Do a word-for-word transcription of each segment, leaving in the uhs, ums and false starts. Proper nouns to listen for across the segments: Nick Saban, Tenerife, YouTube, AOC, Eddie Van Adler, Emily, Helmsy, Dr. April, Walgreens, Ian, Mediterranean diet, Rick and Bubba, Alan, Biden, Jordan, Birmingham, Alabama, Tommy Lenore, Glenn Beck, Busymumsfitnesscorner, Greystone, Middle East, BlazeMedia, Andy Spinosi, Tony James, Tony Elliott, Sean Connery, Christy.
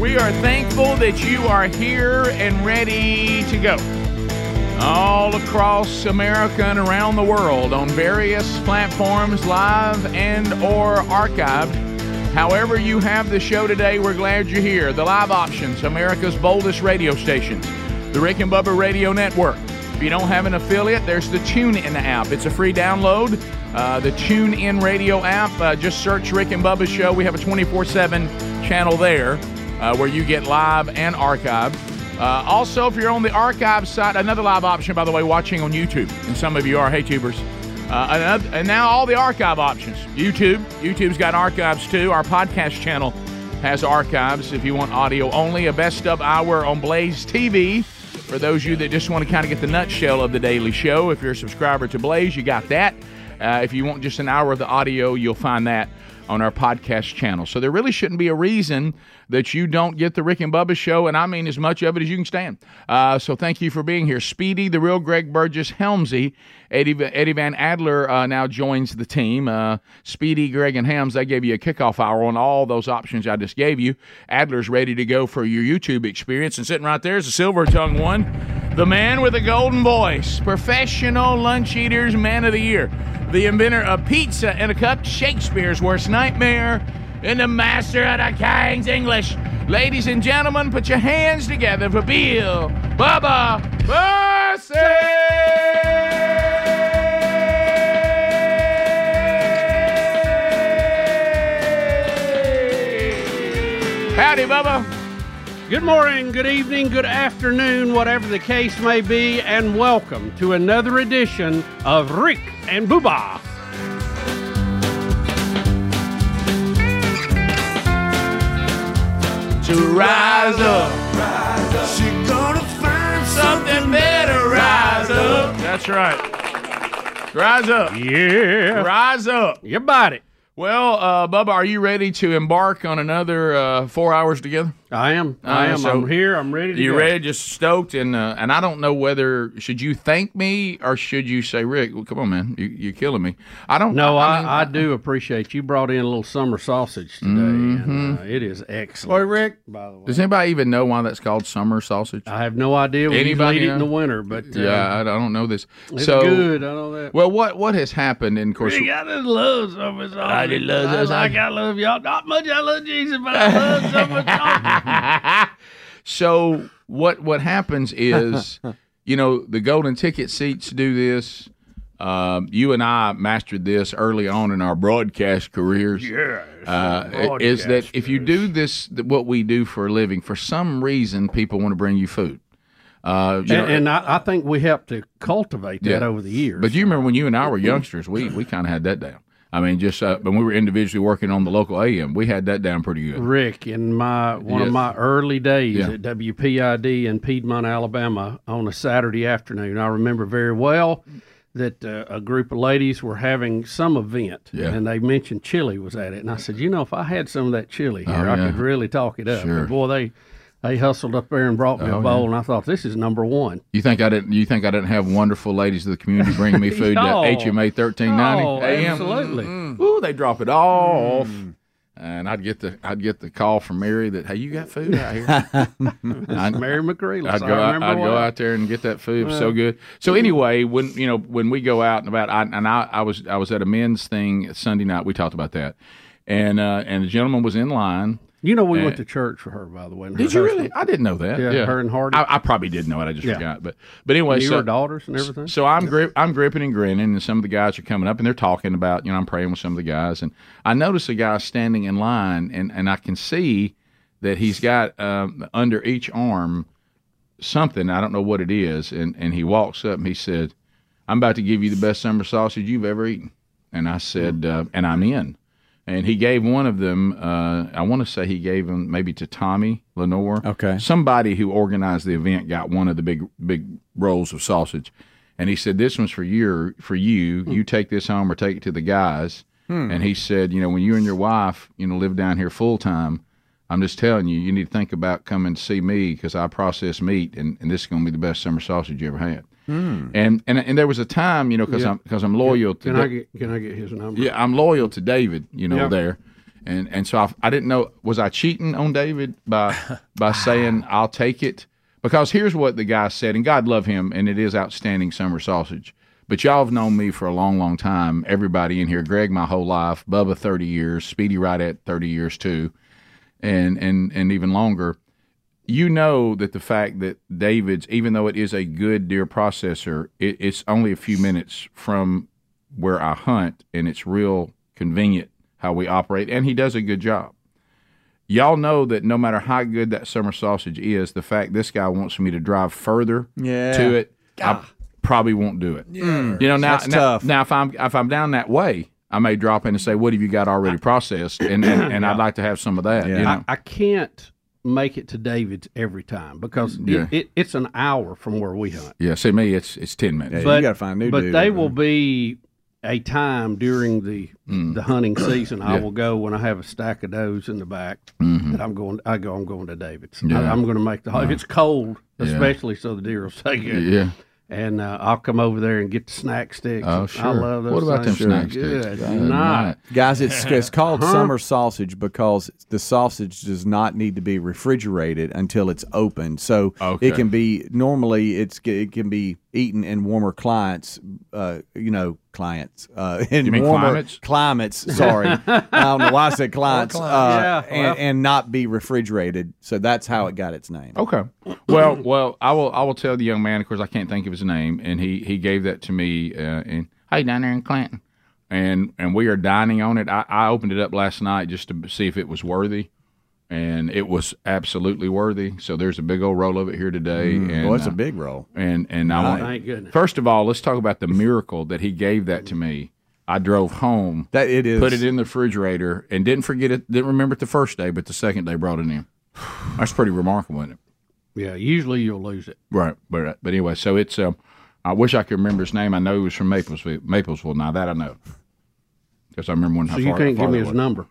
We are thankful that you are here and ready to go. All across America and around the world on various platforms, live and or archived. However you have the show today, we're glad you're here. The live options, America's boldest radio stations, the Rick and Bubba Radio Network. If you don't have an affiliate, there's the TuneIn app. It's a free download, uh, the TuneIn radio app. Uh, just search Rick and Bubba Show. We have a twenty-four seven channel there uh, where you get live and archived. Uh, also, if you're on the archive site, another live option, by the way, watching on YouTube. And some of you are, hey, tubers. Uh, another, and now all the archive options. YouTube. YouTube's got archives, too. Our podcast channel has archives if you want audio only. A best of hour on Blaze T V. For those of you that just want to kind of get the nutshell of the daily show, if you're a subscriber to Blaze, you got that. Uh, if you want just an hour of the audio, you'll find that on our podcast channel. So there really shouldn't be a reason that you don't get the Rick and Bubba Show, and I mean as much of it as you can stand. Uh, so thank you for being here. Speedy, the real Greg Burgess, Helmsy, Eddie, Eddie Van Adler uh, now joins the team. Uh, Speedy, Greg, and Helms, they gave you a kickoff hour on all those options I just gave you. Adler's ready to go for your YouTube experience, and sitting right there is the silver-tongued one, the man with a golden voice, professional lunch eaters, man of the year, the inventor of pizza in a cup, Shakespeare's worst nightmare, and the master of the King's English. Ladies and gentlemen, put your hands together for Bill Bubba Bursley! Howdy, Bubba. Good morning, good evening, good afternoon, whatever the case may be, and welcome to another edition of Rick and Bubba. To rise up, rise up. She's gonna find something better, rise up. That's right. Rise up. Yeah. Rise up. Your body. Well, uh, Bubba, are you ready to embark on another uh, four hours together? I am. I am. So I'm here. I'm ready to you go. You're ready, just stoked, and uh, and I don't know whether, should you thank me or should you say, Rick, well, come on, man, you, you're killing me. I don't know. No, I, I, mean, I, I do appreciate you brought in a little summer sausage today. Mm-hmm. and, uh, it is excellent. Boy, Rick, by the way. Does anybody even know why that's called summer sausage? I have no idea. We anybody eat it in the winter, but uh, yeah, I don't know this. It's so good. I know that. Well, what what has happened? In course, Rick, I just love summer sausage. I just love I, like, I love y'all. Not much. I love Jesus, but I love summer sausage. So what what happens is, you know, the golden ticket seats do this. Uh, you and I mastered this early on in our broadcast careers. Yes, uh, broadcast is that if you do this, what we do for a living, for some reason, people want to bring you food. Uh, you and know, and I, I think we helped to cultivate that yeah. over the years. But you remember when you and I were youngsters, we, we kind of had that down. I mean, just uh, when we were individually working on the local A M, we had that down pretty good. Rick, in my one yes. of my early days yeah. at W P I D in Piedmont, Alabama, on a Saturday afternoon, I remember very well that uh, a group of ladies were having some event, yeah. and they mentioned chili was at it. And I said, you know, if I had some of that chili here, oh, I yeah. could really talk it up. Sure. And boy, they... They hustled up there and brought me oh, a bowl, yeah. and I thought, this is number one. You think I didn't? You think I didn't have wonderful ladies of the community bringing me food no. at H M A thirteen ninety? Oh, absolutely. Mm-hmm. Ooh, they drop it off, mm. and I'd get the I'd get the call from Mary that, hey, you got food out here? I'd, Mary McCreely. I'd, go, I remember I'd go out there and get that food. It was well, so good. So anyway, when you know when we go out and about, I, and I, I was I was at a men's thing Sunday night. We talked about that, and uh, and the gentleman was in line. You know, we and, went to church for her, by the way. Did you really? I didn't know that. Yeah, yeah. her and Hardy. I, I probably did know it. I just yeah. forgot. But but anyway, you so, were daughters and everything. So I'm yeah. grip, I'm gripping and grinning, and some of the guys are coming up and they're talking about, you know, I'm praying with some of the guys, and I notice a guy standing in line, and and I can see that he's got um, under each arm something. I don't know what it is, and and he walks up and he said, "I'm about to give you the best summer sausage you've ever eaten," and I said, uh, "And I'm in." And he gave one of them, uh, I want to say he gave them maybe to Tommy Lenore. Okay. Somebody who organized the event got one of the big big rolls of sausage. And he said, this one's for you. For you. Hmm. You take this home or take it to the guys. Hmm. And he said, you know, when you and your wife, you know, live down here full time, I'm just telling you, you need to think about coming to see me because I process meat, and, and this is going to be the best summer sausage you ever had. Mm. And, and and there was a time, you know, because yeah. I'm because I'm loyal. Can, to can I get can I get his number? Yeah, I'm loyal to David, you know, yeah. there, and and so I, I didn't know, was I cheating on David by by saying I'll take it? Because here's what the guy said, and God love him, and it is outstanding summer sausage. But y'all have known me for a long, long time. Everybody in here, Greg, my whole life, Bubba, thirty years, Speedy, right at thirty years too, and and and even longer. You know that the fact that David's, even though it is a good deer processor, it, it's only a few minutes from where I hunt, and it's real convenient how we operate, and he does a good job. Y'all know that no matter how good that summer sausage is, the fact this guy wants me to drive further yeah. to it, ah. I probably won't do it. Yeah. You know, now, That's now, tough. now if I'm if I'm down that way, I may drop in and say, what have you got already processed? And and, and yeah. I'd like to have some of that. Yeah. You know? I, I can't make it to David's every time because yeah. it, it, it's an hour from where we hunt. Yeah, see me, it's it's ten minutes. Yeah, but, you gotta find new. But dude, they right? will be a time during the mm. the hunting season. yeah. I will go when I have a stack of does in the back mm-hmm. that I'm going. I go. I'm going to David's. Yeah. I, I'm going to make the. If it's cold, especially, yeah. so the deer will stay good. Yeah. And uh, I'll come over there and get the snack sticks. Oh, sure. I love those. What about things? them snack sure. sticks? Good night. Guys, it's, it's called huh? summer sausage because the sausage does not need to be refrigerated until it's open. So okay. it can be, normally it's it can be eaten in warmer climates, uh, you know, clients. Uh, in you mean warmer climates? Climates, sorry. I don't know why I said clients. Uh, yeah, well. and, and not be refrigerated. So that's how it got its name. Okay. Well, well, I will I will tell the young man, of course, I can't think of his name, and he, he gave that to me, uh, and hey, down there in Clanton. And and we are dining on it. I, I opened it up last night just to see if it was worthy, and it was absolutely worthy. So there's a big old roll of it here today. Mm, and, well, it's uh, a big roll. And and no, I thank goodness. First of all, let's talk about the miracle that he gave that to me. I drove home, that it is. put it in the refrigerator, and didn't forget it. Didn't remember it the first day, but the second day brought it in. That's pretty remarkable, isn't it? Yeah, usually you'll lose it. Right, but but anyway, so it's. Um, I wish I could remember his name. I know he was from Maplesville. Maplesville. Now that I know, because I remember when. So how you far, can't far give me his was. number.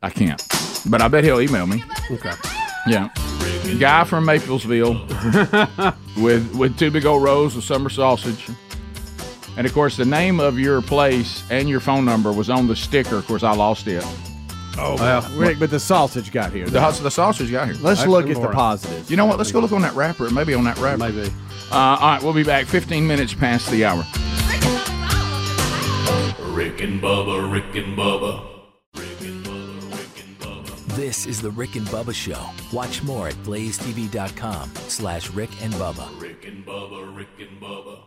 I can't, but I bet he'll email me. Okay. Yeah, guy from Maplesville with with two big old rolls of summer sausage, and of course the name of your place and your phone number was on the sticker. Of course, I lost it. Oh, well, Rick, but the sausage got here. The, the sausage got here. Let's That's look at morning. the positives. You know what? Let's go look on that wrapper. It may be on that wrapper. Maybe. Uh, all right, we'll be back fifteen minutes past the hour. Rick and Bubba, Rick and Bubba. Rick and Bubba, Rick and Bubba. This is the Rick and Bubba Show. Watch more at blazetv.com slash Rick and Bubba. Rick and Bubba, Rick and Bubba.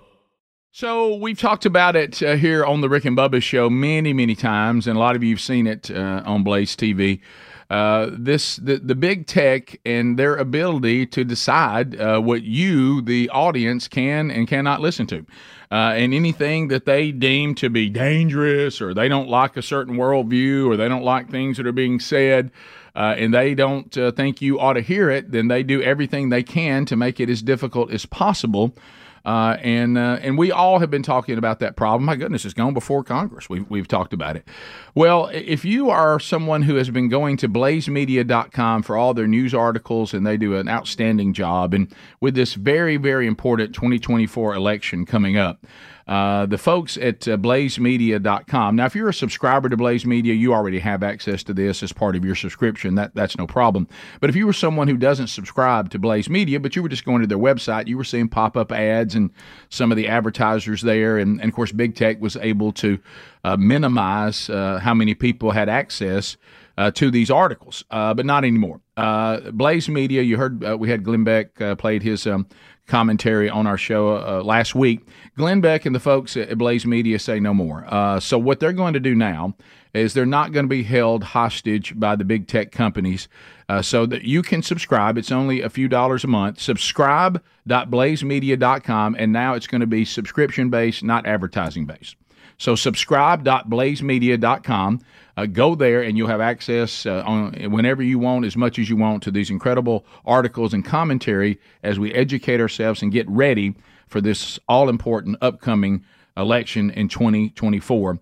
So we've talked about it uh, here on the Rick and Bubba Show many, many times, and a lot of you have seen it uh, on Blaze T V. Uh, this the, the big tech and their ability to decide uh, what you, the audience, can and cannot listen to. Uh, and anything that they deem to be dangerous, or they don't like a certain worldview, or they don't like things that are being said, uh, and they don't uh, think you ought to hear it, then they do everything they can to make it as difficult as possible. Uh, and uh, and we all have been talking about that problem. My goodness, it's gone before Congress. We've, we've talked about it. Well, if you are someone who has been going to blaze media dot com for all their news articles, and they do an outstanding job, and with this very, very important twenty twenty-four election coming up, Uh, the folks at uh, blaze media dot com. Now, if you're a subscriber to Blaze Media, you already have access to this as part of your subscription. That That's no problem. But if you were someone who doesn't subscribe to Blaze Media, but you were just going to their website, you were seeing pop-up ads and some of the advertisers there. And, and of course, Big Tech was able to uh, minimize uh, how many people had access Uh, to these articles, uh, but not anymore. Uh, Blaze Media, you heard uh, we had Glenn Beck uh, played his um, commentary on our show uh, last week. Glenn Beck and the folks at Blaze Media say no more. Uh, so what they're going to do now is they're not going to be held hostage by the big tech companies, uh, so that you can subscribe. It's only a few dollars a month. Subscribe dot blaze media dot com, and now it's going to be subscription-based, not advertising-based. So subscribe dot blaze media dot com. Uh, go there, and you'll have access uh, on whenever you want, as much as you want, to these incredible articles and commentary as we educate ourselves and get ready for this all-important upcoming election in twenty twenty-four.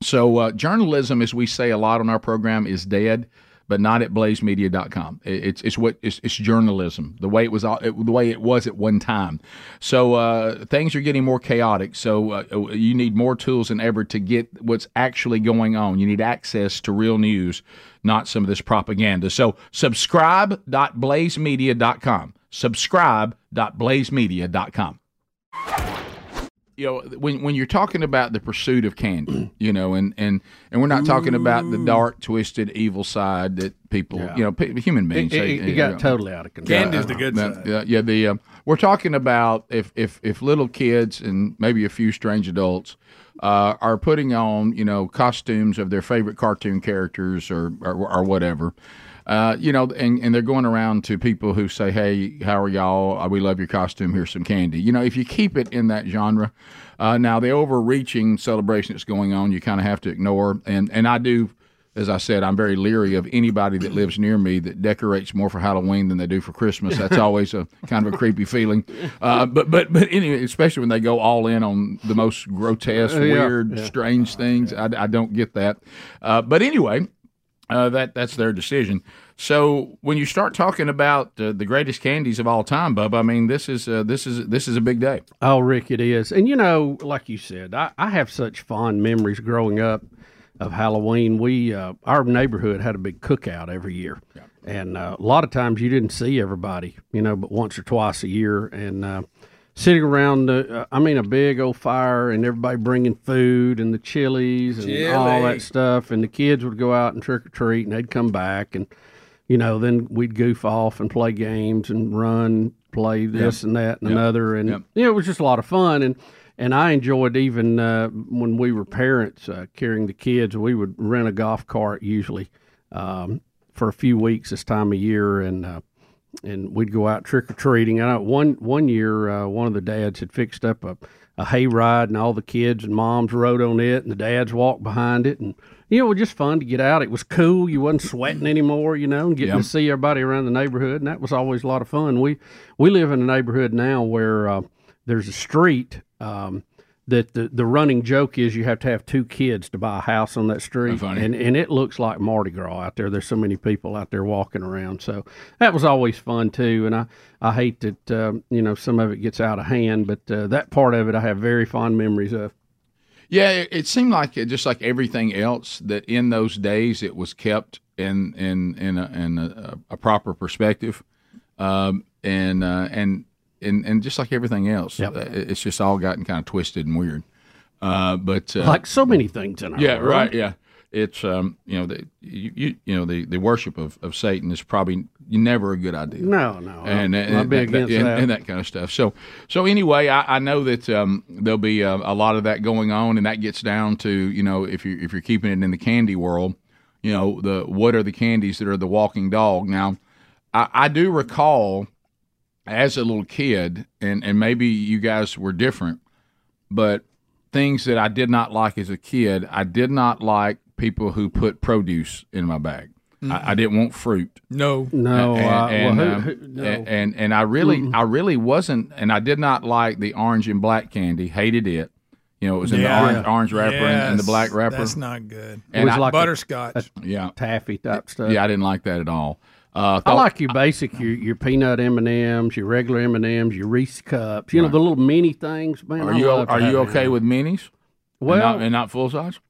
So uh, journalism, as we say a lot on our program, is dead, but not at blaze media dot com. It's it's what it's, it's journalism, the way it was, it, the way it was at one time. So uh, things are getting more chaotic. So uh, you need more tools than ever to get what's actually going on. You need access to real news, not some of this propaganda. So subscribe dot blaze media dot com. subscribe dot blaze media dot com. You know, when when you're talking about the pursuit of candy, you know, and, and, and we're not talking about the dark, twisted, evil side that people, yeah. you know, p- human beings. It, say, it, it got know. totally out of control. Candy's uh, the good uh, side. Uh, yeah, the uh, we're talking about if, if if little kids and maybe a few strange adults uh, are putting on, you know, costumes of their favorite cartoon characters or or, or whatever. Uh, you know, and, and they're going around to people who say, hey, how are y'all? We love your costume. Here's some candy. You know, if you keep it in that genre. Uh, now, the overreaching celebration that's going on, you kind of have to ignore. And, and I do, as I said, I'm very leery of anybody that lives near me that decorates more for Halloween than they do for Christmas. That's always a kind of a creepy feeling. Uh, but, but, but anyway, especially when they go all in on the most grotesque, yeah. weird, yeah. strange things. I, I don't get that. Uh, but anyway. Uh, that that's their decision. So when you start talking about uh, the greatest candies of all time, Bubba, I mean, this is uh, this is this is a big day. Oh, Rick, it is. And you know, like you said, I, I have such fond memories growing up of Halloween. We uh, our neighborhood had a big cookout every year, yeah. and uh, a lot of times you didn't see everybody, you know, but once or twice a year, and uh, sitting around, uh, I mean, a big old fire, and everybody bringing food and the chilies and Chili. all that stuff. And the kids would go out and trick or treat, and they'd come back, and you know, then we'd goof off and play games and run, play this yep. and that and yep. another, and yep. you know, it was just a lot of fun. And and I enjoyed even uh, when we were parents uh, carrying the kids. We would rent a golf cart usually um, for a few weeks this time of year, and. Uh, And we'd go out trick or treating. I know one one year, uh, one of the dads had fixed up a, a hay ride, and all the kids and moms rode on it, and the dads walked behind it. And you know, it was just fun to get out. It was cool. You wasn't sweating anymore, you know, and getting yep. to see everybody around the neighborhood, and that was always a lot of fun. We we live in a neighborhood now where uh, there's a street um, that the the running joke is you have to have two kids to buy a house on that street, and and it looks like Mardi Gras out there. There's so many people out there walking around, so that was always fun too. And I I hate that um, you know, some of it gets out of hand, but uh, that part of it I have very fond memories of. Yeah, it, it seemed like it, just like everything else, that in those days it was kept in in in a, in a, a proper perspective, um, and uh, and. And and just like everything else, yep. it's just all gotten kind of twisted and weird. Uh, but uh, like so many things in our yeah, world. right, yeah. It's um, you know, the you, you, you know the, the worship of, of Satan is probably never a good idea. No, no, and I've been against that, that. And, and that kind of stuff. So so anyway, I, I know that um, there'll be a, a lot of that going on, and that gets down to, you know, if you if you're keeping it in the candy world, you know, the what are the candies that are the walking dog? Now, I, I do recall. As a little kid, and, and maybe you guys were different, but things that I did not like as a kid, I did not like people who put produce in my bag. Mm-hmm. I, I didn't want fruit. No, no, and, and, uh, well, who, who, no. And, and and I really, mm-hmm. I really wasn't, and I did not like the orange and black candy. Hated it. You know, it was in yeah. the orange, orange wrapper yes. and the black wrapper. That's not good. And it was I, like butterscotch, a, a yeah, taffy type stuff. Yeah, I didn't like that at all. Uh, thought, I like your basic, your your peanut M and M's, your regular M and M's, your Reese cups. You right. know, the little mini things. Man, are I you are you okay with minis? Well, and not, and not full size.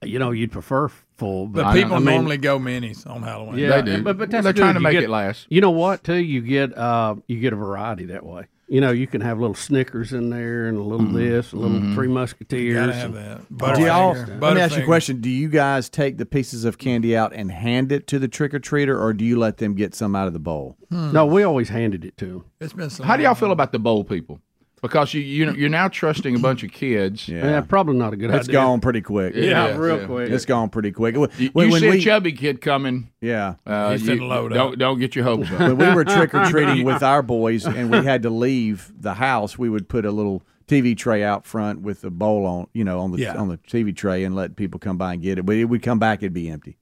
You know, you'd prefer full, but, but people I mean, normally go minis on Halloween. Yeah, they do. But, but that's well, they're good. trying to you make get, it last. You know what? Too, you get uh, you get a variety that way. You know, you can have little Snickers in there and a little mm-hmm. this, a little mm-hmm. Three Musketeers. You gotta have that. Butter do y'all, Let me ask you a question. Do you guys take the pieces of candy out and hand it to the trick-or-treater, or do you let them get some out of the bowl? Hmm. No, we always handed it to them. It's been so How do y'all feel about the bowl people? Because you, you know, you're now trusting a bunch of kids. Yeah, yeah probably not a good it's idea. It's gone pretty quick. Yeah, yeah, yeah real yeah. quick. It's gone pretty quick. When, you when, you when see we, a chubby kid coming. Yeah. Uh, you load don't, don't get your hopes up. When we were trick-or-treating with our boys and we had to leave the house, we would put a little T V tray out front with the bowl on, you know, on the yeah. on the T V tray and let people come by and get it. But it would come back, it'd be empty.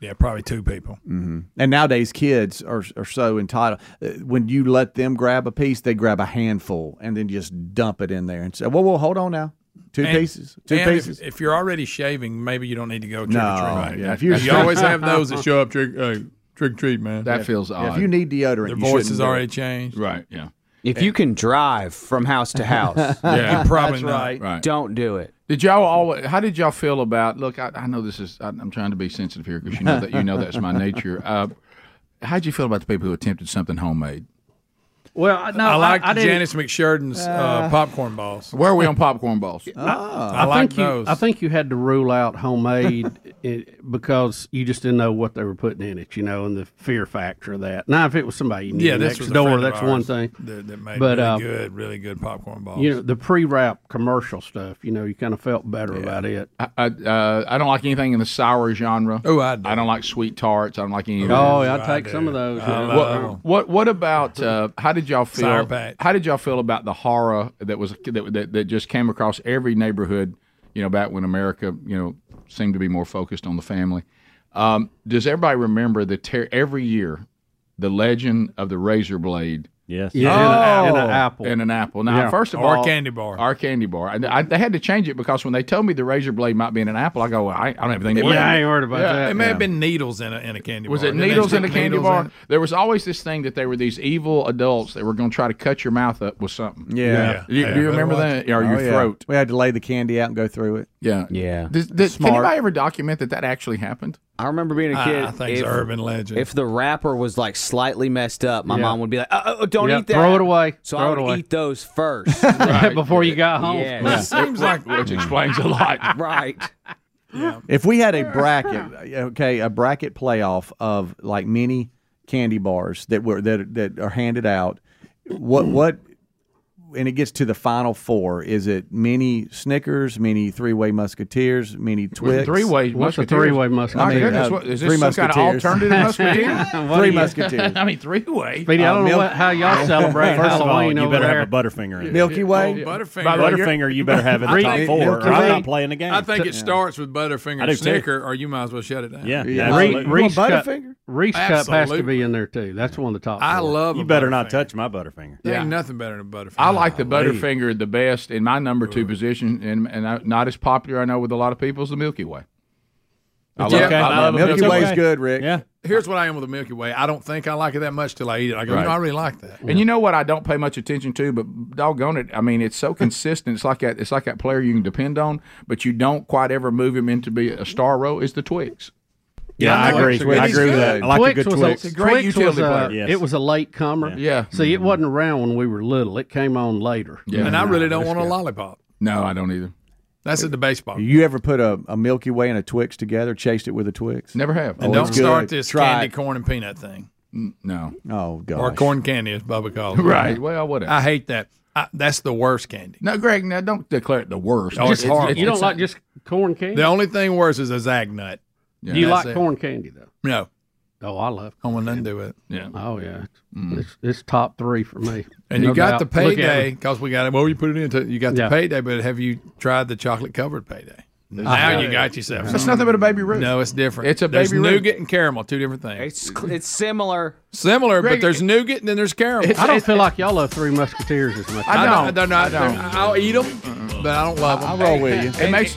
Yeah, probably two people. Mm-hmm. And nowadays, kids are are so entitled. When you let them grab a piece, they grab a handful and then just dump it in there and say, "Well, well, hold on now, two and, pieces, two and pieces." If, if you're already shaving, maybe you don't need to go trick no, or treat. Right? Yeah, if you're you always have those that show up trick uh, trick treat, man. That yeah, feels yeah, odd. If you need deodorant, their voice has already changed. Right? Yeah. If yeah. you can drive from house to house, yeah, you probably not. Right. Right. Don't do it. Did y'all always, how did y'all feel about, look, I, I know this is, I, I'm trying to be sensitive here because you know that you know that's my nature. Uh, how'd you feel about the people who attempted something homemade? Well, no, I like I, I Janice McSheridan's uh, uh, popcorn balls. Where are we on popcorn balls? I, I, I like think those. You, I think you had to rule out homemade it, because you just didn't know what they were putting in it, you know, and the fear factor of that. Now, if it was somebody you knew yeah, next door, that's one thing. That, that made but, really uh, good, really good popcorn balls. You know, the pre-wrap commercial stuff, you know, you kind of felt better yeah. about it. I I, uh, I don't like anything in the sour genre. Oh, I do. I don't like sweet tarts. I don't like any of those. Oh, I take I some of those. Yeah. What, what, what about, uh, how did y'all feel? How did y'all feel about the horror that was that, that that just came across every neighborhood? You know, back when America, you know, seemed to be more focused on the family. Um, does everybody remember the ter- every year the legend of the razor blade? Yes, yeah. oh. and, a, and an apple, and an apple. Now, yeah. first of or all, our candy bar, our candy bar. I, I, they had to change it because when they told me the razor blade might be in an apple, I go, well, I, I don't have anything. Yeah, I ain't heard about yeah. that. It may yeah. have been needles in a in a candy bar. Was it Did needles in a candy bar? In? There was always this thing that they were these evil adults that were going to try to cut your mouth up with something. Yeah, yeah. You, yeah. Do you remember that? Or oh, your yeah. throat? We had to lay the candy out and go through it. Yeah, yeah. Does, does, can anybody ever document that that actually happened? I remember being a kid. I think it's urban legend. If the wrapper was like slightly messed up, my yeah. mom would be like, "Oh, oh don't yep. eat that. Throw it away." So Throw I would away. eat those first right. before you got home. Yeah. Yeah. It seems like which explains a lot, right? Yeah. If we had a bracket, okay, a bracket playoff of like mini candy bars that were that that are handed out, what what, and it gets to the final four. Is it mini Snickers, mini Three Way Musketeers, mini Twix? Three Way. What's a Three Way Musketeer? I mean, goodness, what, is this some kind of alternative musketeer? Three Musketeers. I mean, Three Way. I don't know what, how y'all celebrate First Halloween of all, you over better there. have a Butterfinger in it. Milky Way? Oh, Butterfinger. By Butterfinger, you better have in the top four, or I'm not playing the game. I think it starts with Butterfinger and Snicker, or you might as well shut it down. Yeah. Reese Cup has to be in there, too. That's one of the top four. I love it. You better not touch my Butterfinger. There ain't nothing better than a Butterfinger. I like the Butterfinger the best in my number two position, and, and I, not as popular, I know, with a lot of people, is the Milky Way. I love, okay. I love Milky Way's okay. good, Rick. Yeah. Here's what I am with the Milky Way. I don't think I like it that much till I eat it. I go, right. you know, I really like that. And you know what? I don't pay much attention to, but doggone it, I mean, it's so consistent. It's like that. It's like that player you can depend on, but you don't quite ever move him into be a star row. Is the Twix. Yeah, yeah, I, I agree. I agree with that. I like Twix a good Twix. A, it's a great Twix utility was a, player. Yes. It was a late comer. Yeah. yeah. See, mm-hmm. it wasn't around when we were little. It came on later. Yeah. And I really don't That's want good. a lollipop. No, I don't either. That's at the baseball. You ever put a, a Milky Way and a Twix together, chased it with a Twix? Never have. And oh, don't start this Try candy, it. corn, and peanut thing. No. Oh, gosh. Or corn candy, as Bubba calls it. Right. Well, whatever. I hate that. I, that's the worst candy. No, Greg, now don't declare it the worst. Oh, it's hard. You don't like just corn candy? The only thing worse is a Zag Nut. Yeah, do you like it. corn candy, though? No. Oh, I love corn. I want nothing to do with it. Yeah. Oh, yeah. Mm. It's, it's top three for me. And no you got doubt. the payday, because we got it. Well, you put it into You got the yeah. payday, but have you tried the chocolate-covered payday? There's now no, you got yourself. It's nothing but a baby root. No, it's different. It's a there's baby root. There's nougat and caramel, two different things. It's it's similar. Similar, Greg, but there's nougat and then there's caramel. I don't feel like y'all love Three Musketeers as much. I don't. They're not, I don't. I'll eat them, uh-uh. but I don't love them. I'll roll with you. It makes...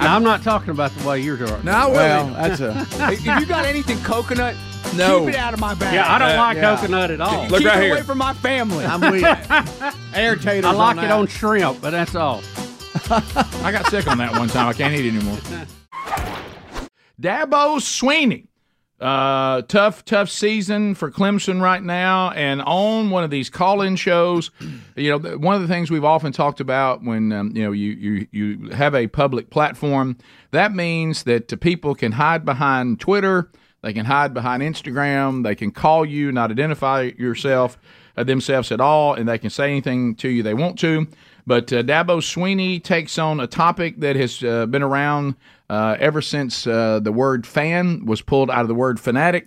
Now, I'm not talking about the way you're doing. No, I well, that's a. If you got anything coconut, no. keep it out of my bag. Yeah, I don't uh, like yeah. coconut at all. Look keep right it here. away from my family. I'm weird. Air taters. I like on it that. on shrimp, but that's all. I got sick on that one time. I can't eat anymore. Dabo Swinney, uh, tough, tough season for Clemson right now, and on one of these call-in shows. You know, one of the things we've often talked about when um, you know you, you you have a public platform, that means that people can hide behind Twitter, they can hide behind Instagram, they can call you, not identify yourself uh, themselves at all, and they can say anything to you they want to. But uh, Dabo Swinney takes on a topic that has uh, been around uh, ever since uh, the word fan was pulled out of the word fanatic,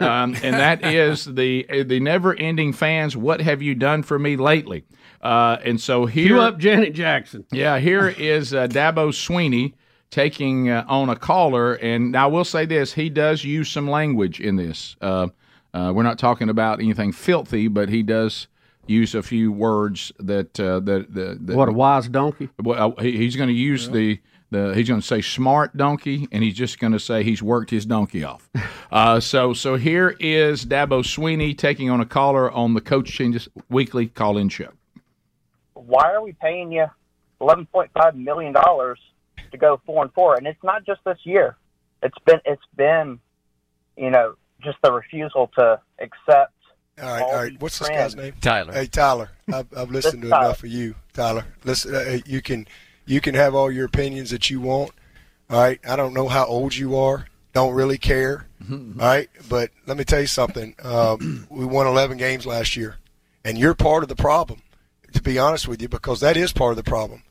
um, and that is the the never-ending fans, what have you done for me lately? Uh, and so here... Cue up Janet Jackson. Yeah, here is uh, Dabo Swinney taking uh, on a caller, and I will say this, he does use some language in this. Uh, uh, we're not talking about anything filthy, but he does... use a few words that uh, that, that, that what a wise donkey. Well, he, he's going to use yeah. the the he's going to say smart donkey, and he's just going to say he's worked his donkey off. uh, so so here is Dabo Swinney taking on a caller on the Coach Changes Weekly Call-In Show. Why are we paying you eleven point five million dollars to go four and four? And it's not just this year. It's been it's been you know just the refusal to accept. All right, all right. What's this guy's name? Tyler. Hey, Tyler. I've, I've listened to enough of you, Tyler. Listen, uh, you can, you can have all your opinions that you want. All right. I don't know how old you are. Don't really care. Mm-hmm. All right. But let me tell you something. Um, we won eleven games last year, and you're part of the problem. To be honest with you, because that is part of the problem.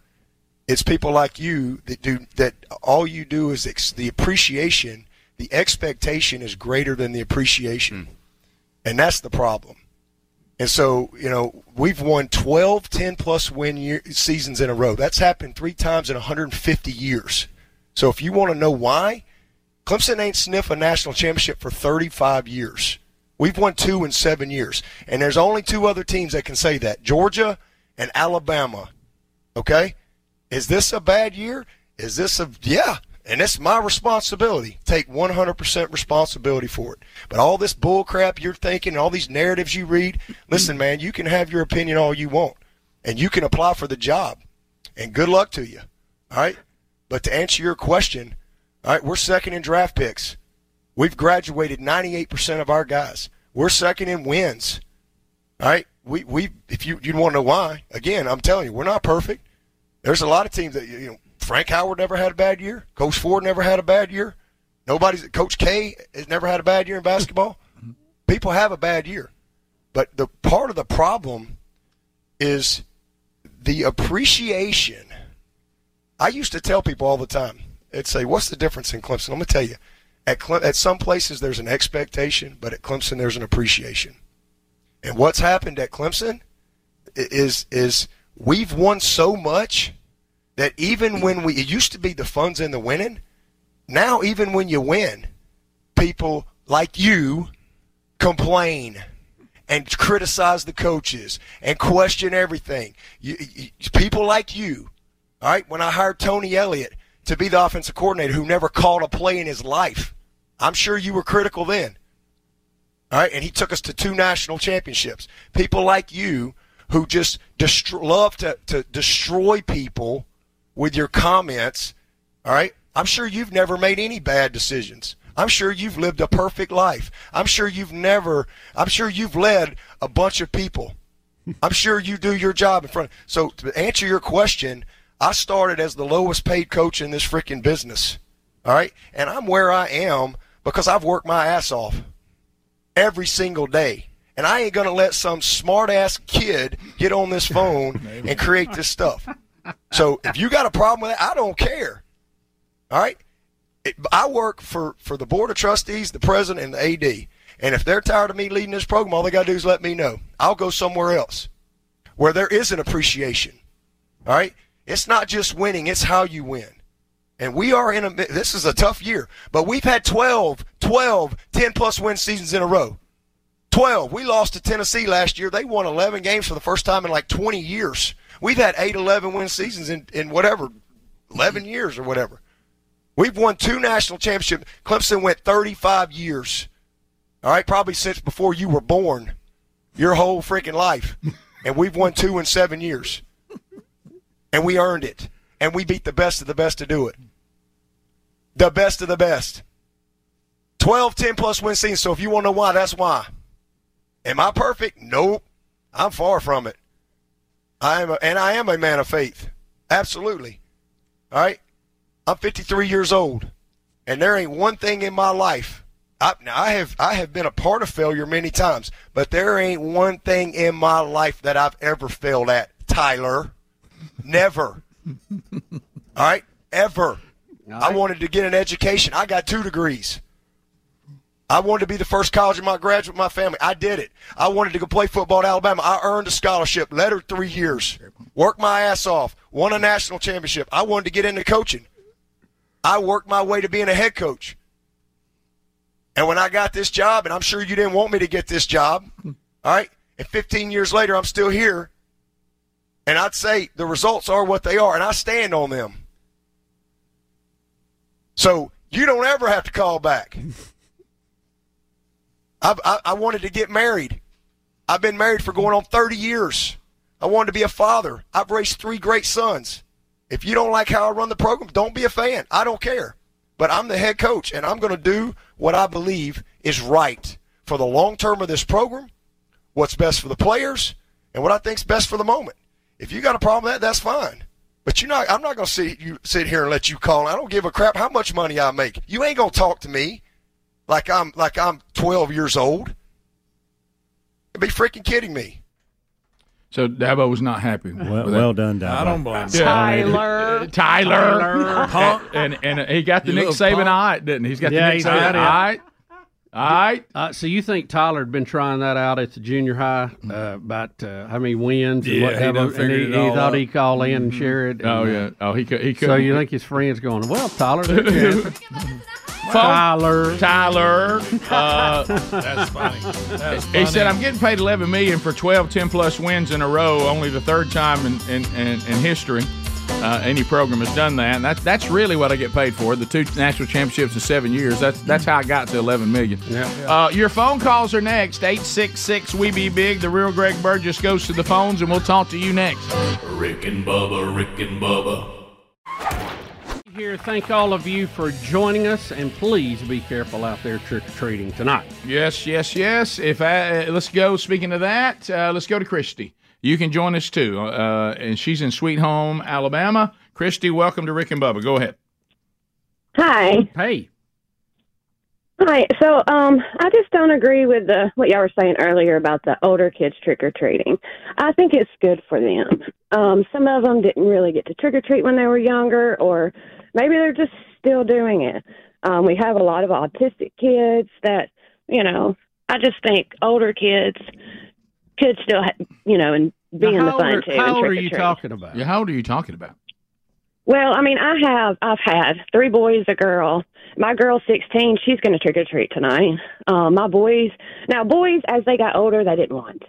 It's people like you that do that. All you do is ex- the appreciation. The expectation is greater than the appreciation. Mm. And that's the problem. And so, you know, we've won twelve ten-plus win year, seasons in a row. That's happened three times in one hundred fifty years. So if you want to know why, Clemson ain't sniffed a national championship for thirty-five years. We've won two in seven years. And there's only two other teams that can say that, Georgia and Alabama. Okay? Is this a bad year? Is this a – yeah. And it's my responsibility. Take one hundred percent responsibility for it. But all this bull crap you're thinking, all these narratives you read, listen, man, you can have your opinion all you want, and you can apply for the job, and good luck to you, all right? But to answer your question, all right, we're second in draft picks. We've graduated ninety-eight percent of our guys. We're second in wins, all right? We, we, if you you want to know why, again, I'm telling you, we're not perfect. There's a lot of teams that, you know, Frank Howard never had a bad year. Coach Ford never had a bad year. Nobody's Coach K has never had a bad year in basketball. People have a bad year. But the part of the problem is the appreciation. I used to tell people all the time, I'd say, what's the difference in Clemson? I'm going to tell you, at, Cle- at some places there's an expectation, but at Clemson there's an appreciation. And what's happened at Clemson is is we've won so much that even when we – it used to be the fun's in the winning. Now even when you win, people like you complain and criticize the coaches and question everything. You, you, people like you, all right, when I hired Tony Elliott to be the offensive coordinator who never called a play in his life, I'm sure you were critical then, all right, and he took us to two national championships. People like you who just destroy, love to, to destroy people with your comments, all right? I'm sure you've never made any bad decisions. I'm sure you've lived a perfect life. I'm sure you've never – I'm sure you've led a bunch of people. I'm sure you do your job in front of – so to answer your question, I started as the lowest paid coach in this freaking business, all right? And I'm where I am because I've worked my ass off every single day. And I ain't going to let some smart-ass kid get on this phone and create this stuff. So if you got a problem with that, I don't care. All right? It, I work for, for the Board of Trustees, the President, and the A D. And if they're tired of me leading this program, all they got to do is let me know. I'll go somewhere else where there is an appreciation. All right? It's not just winning. It's how you win. And we are in a – this is a tough year. But we've had twelve, twelve, ten-plus win seasons in a row. twelve. We lost to Tennessee last year. They won eleven games for the first time in like twenty years. We've had eight eleven win seasons in, in whatever, eleven years or whatever. We've won two national championships. Clemson went thirty-five years, all right, probably since before you were born, your whole freaking life. And we've won two in seven years. And we earned it. And we beat the best of the best to do it. The best of the best. twelve, ten-plus win seasons. So if you want to know why, that's why. Am I perfect? Nope. I'm far from it. I am, a, and I am a man of faith. Absolutely. All right? I'm fifty-three years old, and there ain't one thing in my life. I, now, I have I have been a part of failure many times, but there ain't one thing in my life that I've ever failed at, Tyler. Never. All right? Ever. All right. I wanted to get an education. I got two degrees. I wanted to be the first college in my graduate, my family. I did it. I wanted to go play football at Alabama. I earned a scholarship, led her three years, worked my ass off, won a national championship. I wanted to get into coaching. I worked my way to being a head coach. And when I got this job, and I'm sure you didn't want me to get this job, all right, and fifteen years later, I'm still here, and I'd say the results are what they are, and I stand on them. So you don't ever have to call back. I, I, I wanted to get married. I've been married for going on thirty years. I wanted to be a father. I've raised three great sons. If you don't like how I run the program, don't be a fan. I don't care. But I'm the head coach, and I'm going to do what I believe is right for the long term of this program, what's best for the players, and what I think is best for the moment. If you got a problem with that, that's fine. But you're not, I'm not going to sit, you, sit here and let you call. I don't give a crap how much money I make. You ain't going to talk to me. Like I'm like I'm twelve years old. You'd be freaking kidding me. So Dabo was not happy. Well, well done, Dabo. I don't blame him. Tyler. Tyler. Tyler. Punk. And, and and he got the you Nick Saban eye, didn't he? He's got yeah, the Nick Saban eye. All right. Uh, so you think Tyler had been trying that out at the junior high uh, about uh, how many wins and yeah, what have you? And he, he thought up. he'd call in mm-hmm. and share it. And, oh, yeah. Oh, he could. He could. So you think his friend's going, well, Tyler. Tyler. Tyler. Uh, That's funny. That's funny. He said, I'm getting paid eleven million dollars for twelve ten-plus wins in a row, only the third time in, in, in, in history. Uh, any program has done that, and that's that's really what I get paid for. The two national championships in seven years. That's that's how I got to eleven million. Yeah. yeah. Uh, your phone calls are next. eight six six We Be Big. The real Greg Burgess goes to the phones, and we'll talk to you next. Rick and Bubba. Rick and Bubba. Here, thank all of you for joining us, and please be careful out there trick or treating tonight. Yes, yes, yes. If I, uh, let's go. Speaking of that, uh, let's go to Christy. You can join us, too, uh, and she's in Sweet Home, Alabama. Christy, welcome to Rick and Bubba. Go ahead. Hi. Hey. Hi. So um, I just don't agree with the, what y'all were saying earlier about the older kids trick-or-treating. I think it's good for them. Um, some of them didn't really get to trick-or-treat when they were younger, or maybe they're just still doing it. Um, we have a lot of autistic kids that, you know, I just think older kids – could still, ha- you know, and be now in the fun, are, too. How old are you talking about? Yeah, how old are you talking about? Well, I mean, I have, I've had three boys, a girl. My girl's sixteen. She's going to trick-or-treat tonight. Um, my boys, now boys, as they got older, they didn't want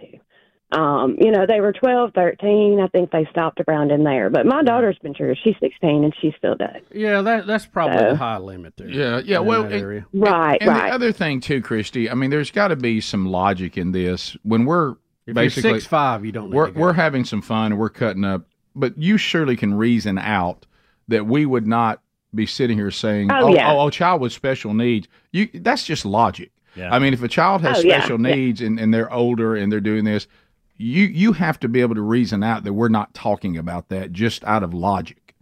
to. Um, you know, they were twelve, thirteen. I think they stopped around in there. But my daughter's been trick. She's sixteen, and she still does. Yeah, that that's probably so. The high limit there. Yeah, yeah. Well, and, right, and, right. And the other thing, too, Christy, I mean, there's got to be some logic in this. When we're If Basically, you're six five, you don't. We're, we're having some fun and we're cutting up, but you surely can reason out that we would not be sitting here saying, "Oh, oh, yeah. oh, oh child with special needs." You, that's just logic. Yeah. I mean, if a child has oh, special yeah. needs yeah. and and they're older and they're doing this, you you have to be able to reason out that we're not talking about that just out of logic.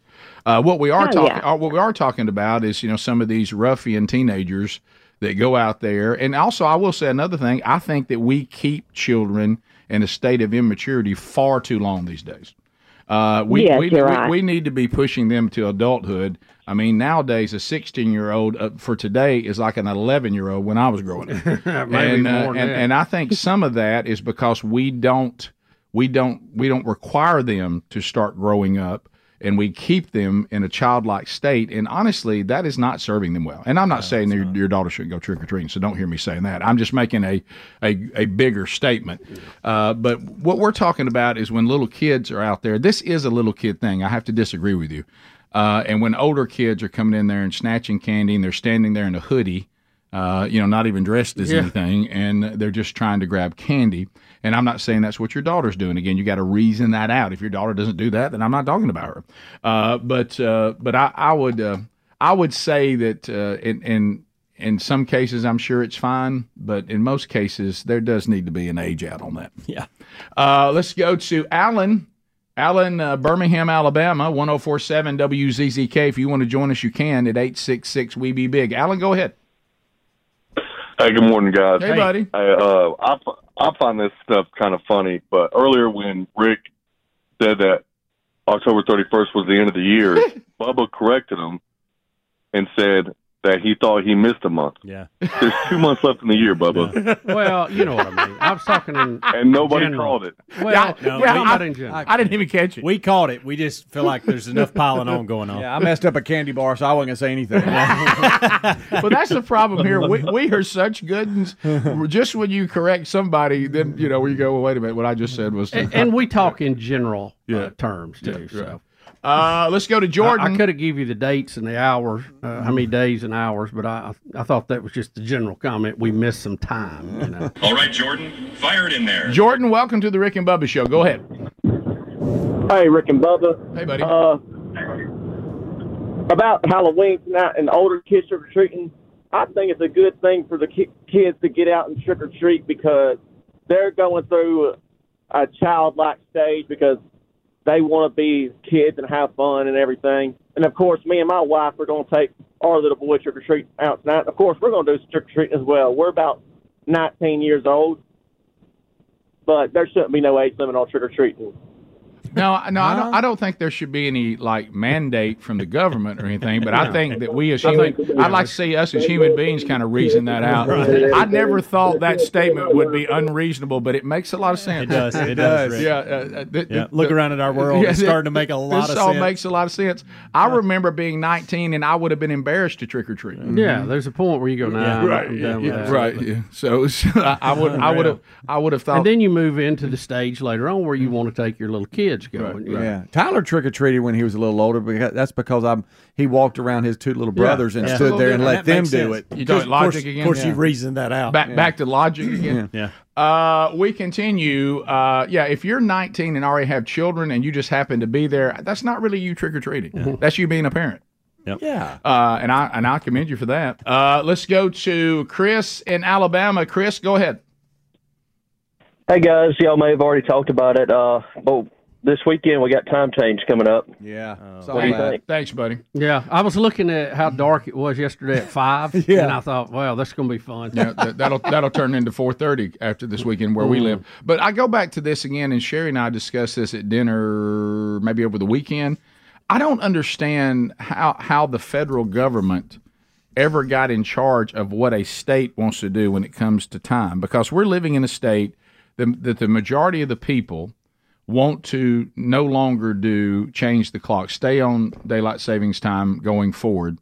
Uh, what we are oh, talking, yeah. uh, what we are talking about is you know some of these ruffian teenagers that go out there, and also I will say another thing. I think that we keep children in a state of immaturity far too long these days. Uh, we, yes, we, right. we we need to be pushing them to adulthood. I mean, nowadays, a sixteen-year-old uh, for today is like an eleven-year-old when I was growing up. Maybe and, more uh, than and, that. and I think some of that is because we don't we don't we don't require them to start growing up, and we keep them in a childlike state. And honestly, that is not serving them well. And I'm not no, saying your, not. your daughter shouldn't go trick-or-treating, so don't hear me saying that. I'm just making a a, a bigger statement. Uh, but what we're talking about is when little kids are out there, this is a little kid thing. I have to disagree with you. Uh, and when older kids are coming in there and snatching candy, and they're standing there in a hoodie, uh, you know, not even dressed as yeah. anything, and they're just trying to grab candy. And I'm not saying that's what your daughter's doing. Again, you got to reason that out. If your daughter doesn't do that, then I'm not talking about her. Uh, but uh, but I, I would uh, I would say that uh, in in in some cases I'm sure it's fine, but in most cases there does need to be an age out on that. Yeah. Uh, let's go to Alan. Alan, uh, Birmingham, Alabama, one oh four point seven W Z Z K. If you want to join us, you can at eight six six We Be Big. Alan, go ahead. Hey, good morning, guys. Hey, buddy. I uh, I, I find this stuff kind of funny, but earlier when Rick said that October thirty-first was the end of the year, Bubba corrected him and said that he thought he missed a month. Yeah. There's two months left in the year, Bubba. No. Well, you know what I mean. I was talking in And nobody general. called it. Well, yeah, no, yeah, we, not in general. I, I didn't even catch it. We called it. We just feel like there's enough piling on going on. Yeah, I messed up a candy bar, so I wasn't going to say anything. Well, that's the problem here. We we are such good and just when you correct somebody, then, you know, we go, well, wait a minute, what I just said was... And, and we talk in general yeah. uh, terms, too, yeah, right. so... Uh, let's go to Jordan. I, I could have give you the dates and the hours, uh, how many days and hours, but I I thought that was just the general comment. We missed some time. You know? All right, Jordan, fire it in there. Jordan, welcome to the Rick and Bubba Show. Go ahead. Hey, Rick and Bubba. Hey, buddy. Uh, about Halloween tonight and older kids trick or treating, I think it's a good thing for the ki- kids to get out and trick or treat because they're going through a childlike stage because they want to be kids and have fun and everything. And, of course, me and my wife are going to take our little boy trick-or-treat out tonight. Of course, we're going to do trick-or-treat as well. We're about nineteen years old, but there shouldn't be no age limit on trick-or-treating. No, no, I don't. I don't think there should be any like mandate from the government or anything. But I think that we as human, I'd like to see us as human beings kind of reason that out. I never thought that statement would be unreasonable, but it makes a lot of sense. It does. It, it does. does. Yeah. Uh, the, yeah. The, Look the, around at our world. Yeah, it's starting to make a lot of sense. This all makes a lot of sense. I remember being nineteen, and I would have been embarrassed to trick or treat. Mm-hmm. Yeah. There's a point where you go, nah, yeah, right, yeah, yeah, right. Yeah. So, so I, I would, I would have, I would have thought. And then you move into the stage later on where you want to take your little kid. Going, right, right. Yeah, Tyler trick or treated when he was a little older, because that's because I'm. He walked around his two little brothers yeah, and yeah. stood there and, and let them do it. You do it logic again. Of course, yeah. you reasoned that out. Back yeah. back to logic again. Yeah. Uh, we continue. Uh, yeah, if you're nineteen and already have children and you just happen to be there, that's not really you trick or treating. Yeah. That's you being a parent. Yep. Yeah. Uh, and I and I commend you for that. Uh, let's go to Chris in Alabama. Chris, go ahead. Hey guys, y'all may have already talked about it. Uh, but this weekend, we got time change coming up. Yeah. Oh, what do you think? Thanks, buddy. Yeah. I was looking at how dark it was yesterday at five, yeah. and I thought, wow, that's going to be fun. Yeah, that, that'll that'll turn into four thirty after this weekend where mm. we live. But I go back to this again, and Sherry and I discussed this at dinner maybe over the weekend. I don't understand how, how the federal government ever got in charge of what a state wants to do when it comes to time, because we're living in a state that, that the majority of the people want to no longer do change the clock, stay on daylight savings time going forward,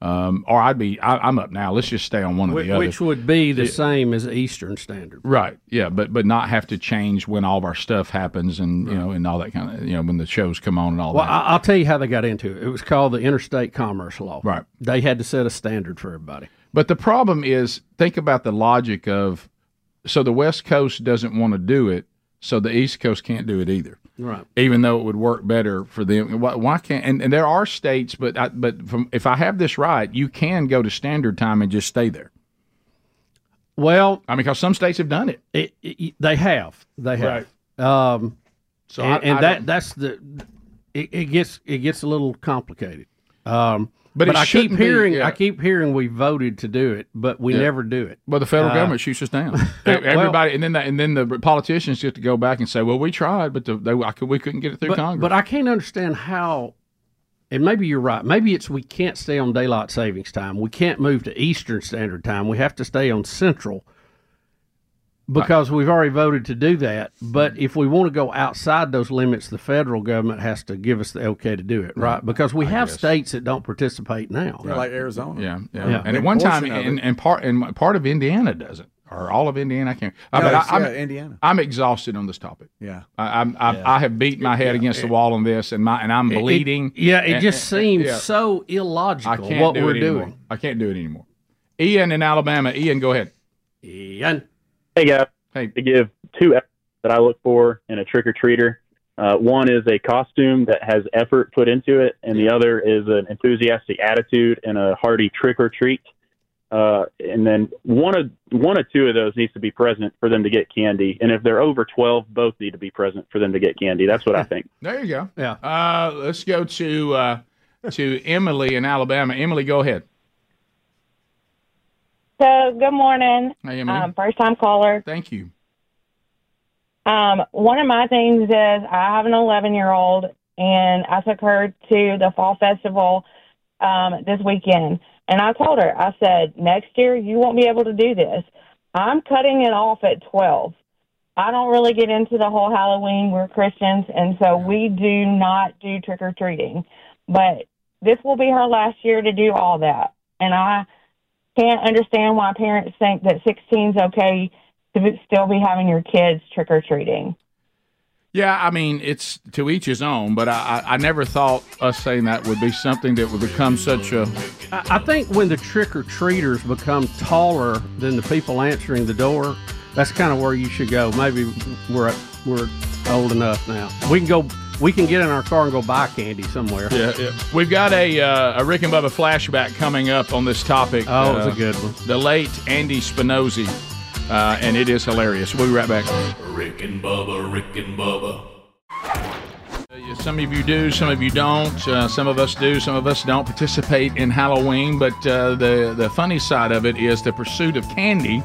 um, or I'd be I, I'm up now. Let's just stay on one of the other, which would be the same as the Eastern Standard, right? Yeah, but but not have to change when all of our stuff happens and right. you know and all that kind of you know when the shows come on and all well, that. Well, I'll tell you how they got into it. It was called the Interstate Commerce Law. Right, they had to set a standard for everybody. But the problem is, think about the logic of so the West Coast doesn't want to do it. So the East Coast can't do it either, right? Even though it would work better for them. Why, why can't? And, and there are states, but I, but from, if I have this right, you can go to standard time and just stay there. Well, I mean, because some states have done it. It, it they have, they have. Right. Um, so and, I, and I that that's the it, it gets it gets a little complicated. Um, But, but I keep hearing, be, yeah. I keep hearing we voted to do it, but we yeah. never do it. Well, the federal uh, government shoots us down. Everybody, well, and then the, and then the politicians get to go back and say, "Well, we tried, but the, they, I could, we couldn't get it through but, Congress." But I can't understand how. And maybe you're right. Maybe it's we can't stay on daylight savings time. We can't move to Eastern Standard Time. We have to stay on Central because right. we've already voted to do that. But if we want to go outside those limits, the federal government has to give us the okay to do it, right? Because we I have guess. states that don't participate now. Right. Like Arizona. Yeah, yeah. yeah. And at one time, and, and, part, and part of Indiana doesn't, or all of Indiana. I can't no, I, I'm, yeah, Indiana. I'm exhausted on this topic. Yeah. I, I'm, I, yeah. I have beat my head yeah. against yeah. the wall on this, and my and I'm it, bleeding. It, yeah, it and, just and, seems yeah. so illogical what do we're doing. I can't do it anymore. Ian in Alabama. Ian, go ahead. Ian. Hey guys, hey. I give two efforts that I look for in a trick-or-treater. Uh, one is a costume that has effort put into it, and the other is an enthusiastic attitude and a hearty trick-or-treat. Uh, and then one of one or two of those needs to be present for them to get candy. And if they're over twelve, both need to be present for them to get candy. That's what I think. There you go. Yeah. Uh, let's go to uh, to Emily in Alabama. Emily, go ahead. So, good morning. Hey, Emily. Um, first-time caller. Thank you. Um, one of my things is I have an eleven-year-old, and I took her to the fall festival um, this weekend. And I told her, I said, next year you won't be able to do this. I'm cutting it off at twelve. I don't really get into the whole Halloween. We're Christians, and so we do not do trick-or-treating. But this will be her last year to do all that. And I can't understand why parents think that sixteen's okay to still be having your kids trick-or-treating. Yeah, I mean, it's to each his own, but I, I, I never thought us saying that would be something that would become such a... I, I think when the trick-or-treaters become taller than the people answering the door, that's kind of where you should go. Maybe we're we're old enough now. We can go. We can get in our car and go buy candy somewhere. Yeah, yeah. We've got a uh, a Rick and Bubba flashback coming up on this topic. Oh, it's uh, a good one. The late Andy Spinosi, uh, and it is hilarious. We'll be right back. Rick and Bubba. Rick and Bubba. Some of you do, some of you don't. Uh, some of us do, some of us don't participate in Halloween. But uh, the the funny side of it is the pursuit of candy.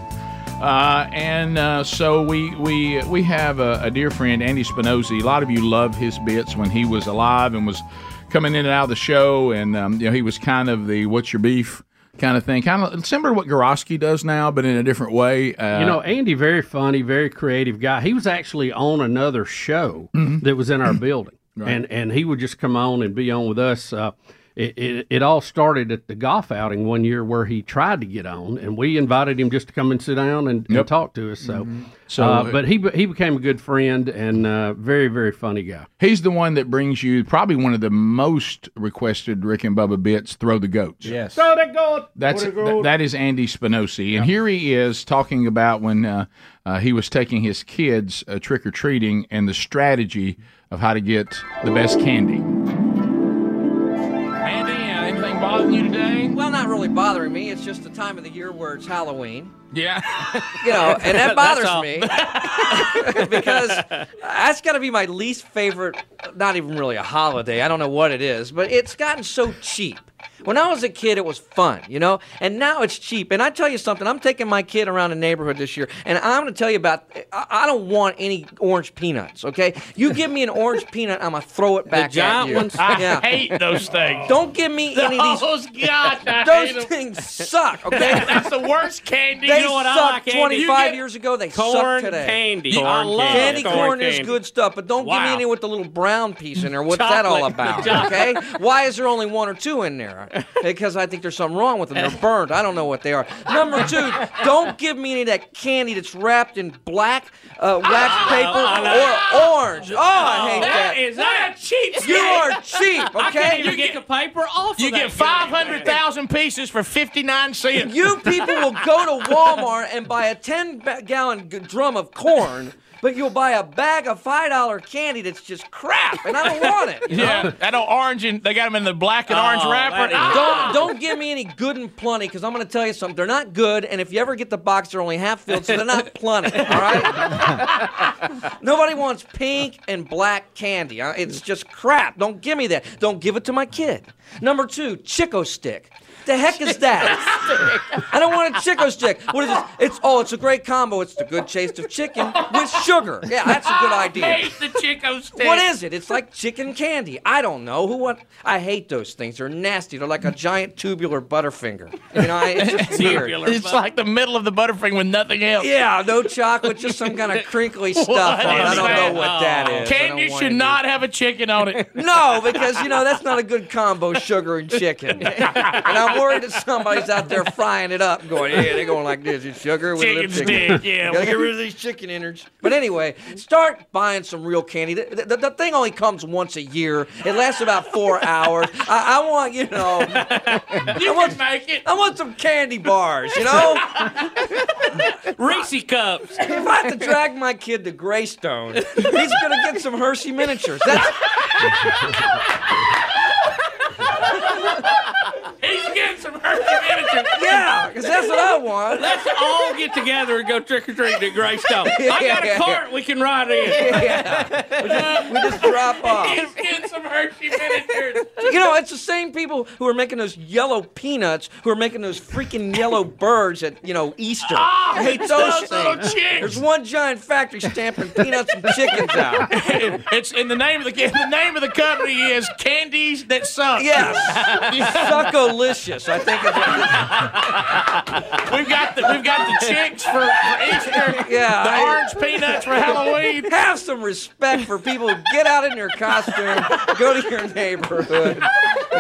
Uh, and uh, so we we we have a, a dear friend, Andy Spinosi. A lot of you love his bits when he was alive and was coming in and out of the show. And um, you know, he was kind of the "What's your beef?" kind of thing, kind of similar to what Gorosky does now, but in a different way. Uh, you know, Andy, very funny, very creative guy. He was actually on another show mm-hmm. that was in our building, right. and and he would just come on and be on with us. Uh, It, it it all started at the golf outing one year where he tried to get on, and we invited him just to come and sit down and, yep. and talk to us. So, mm-hmm. so uh, but he he became a good friend and uh, very very funny guy. He's the one that brings you probably one of the most requested Rick and Bubba bits. Throw the goats. Yes, throw the goat. That's the goat. Th- that is Andy Spinosi, and yep. here he is talking about when uh, uh, he was taking his kids uh, trick or treating and the strategy of how to get the best candy. Bothering you today? Well, not really bothering me. It's just the time of the year where it's Halloween. Yeah. You know, and that bothers me because that's got to be my least favorite, not even really a holiday. I don't know what it is, but it's gotten so cheap. When I was a kid, it was fun, you know, and now it's cheap. And I tell you something, I'm taking my kid around the neighborhood this year, and I'm going to tell you about, I, I don't want any orange peanuts, okay? You give me an orange peanut, I'm going to throw it back the giant at you. Ones, I yeah. hate those things. Don't give me those, any of these. God, I those things suck, okay? That's the worst candy. They you know what sucked I like twenty-five years ago. They suck today. Candy. Corn I love candy. Candy corn, corn candy. Is good stuff, but don't wow. give me any with the little brown piece in there. What's Chocolate. That all about, okay? Why is there only one or two in there? Because I think there's something wrong with them. They're burnt. I don't know what they are. Number two, don't give me any of that candy that's wrapped in black uh, wax oh, paper oh, or orange. Oh, I hate that. That is that a cheap You are cheap, okay? I can't even you get, get the paper off You of get five hundred thousand pieces for fifty-nine cents. You people will go to Walmart and buy a ten-gallon drum of corn. But you'll buy a bag of five dollar candy that's just crap, and I don't want it. You know? Yeah, that old orange, and they got them in the black and oh, orange wrapper. Ah. Don't, don't give me any good and plenty, because I'm going to tell you something. They're not good, and if you ever get the box, they're only half filled, so they're not plenty, all right? Nobody wants pink and black candy. It's just crap. Don't give me that. Don't give it to my kid. Number two, Chico Stick. The heck is that? I don't want a Chico Stick. What is this? It's oh, it's a great combo. It's the good taste of chicken with sugar. Yeah, that's a good idea. I hate the Chico Stick. What is it? It's like chicken candy. I don't know who. What? I hate those things. They're nasty. They're like a giant tubular Butterfinger. You know, it's just weird. It's like the middle of the Butterfinger with nothing else. Yeah, no chocolate, just some kind of crinkly stuff what on it. I don't that? know what that is. Candy should not have a chicken on it. No, because you know that's not a good combo: sugar and chicken. And I'm I'm worried that somebody's out there frying it up, going, yeah, they're going like this, it's sugar with chicken stick. Yeah, gotta get rid of these chicken innards. But anyway, start buying some real candy. The, the, the thing only comes once a year. It lasts about four hours. I, I want, you know, you I want, can make it. I want some candy bars, you know, Reese's cups. If I have to drag my kid to Greystone, he's gonna get some Hershey miniatures. That's He's getting some Hershey miniatures. Yeah, because that's what I want. Let's all get together and go trick-or-treating at Greystone. Yeah, I got a cart yeah. we can ride in. Yeah. We, just, we just drop off. Let's get some Hershey miniatures. You know, it's the same people who are making those yellow peanuts who are making those freaking yellow birds at, you know, Easter. Oh, I hate those, those things. There's one giant factory stamping peanuts and chickens out. It's in the name of the the name of the company is Candies That Suck. Yes. Suckolicious, I think it's we've got the we've got the chicks for, for Easter, yeah, the I, orange peanuts for Halloween. Have some respect for people who get out in their costume, go to your neighborhood. You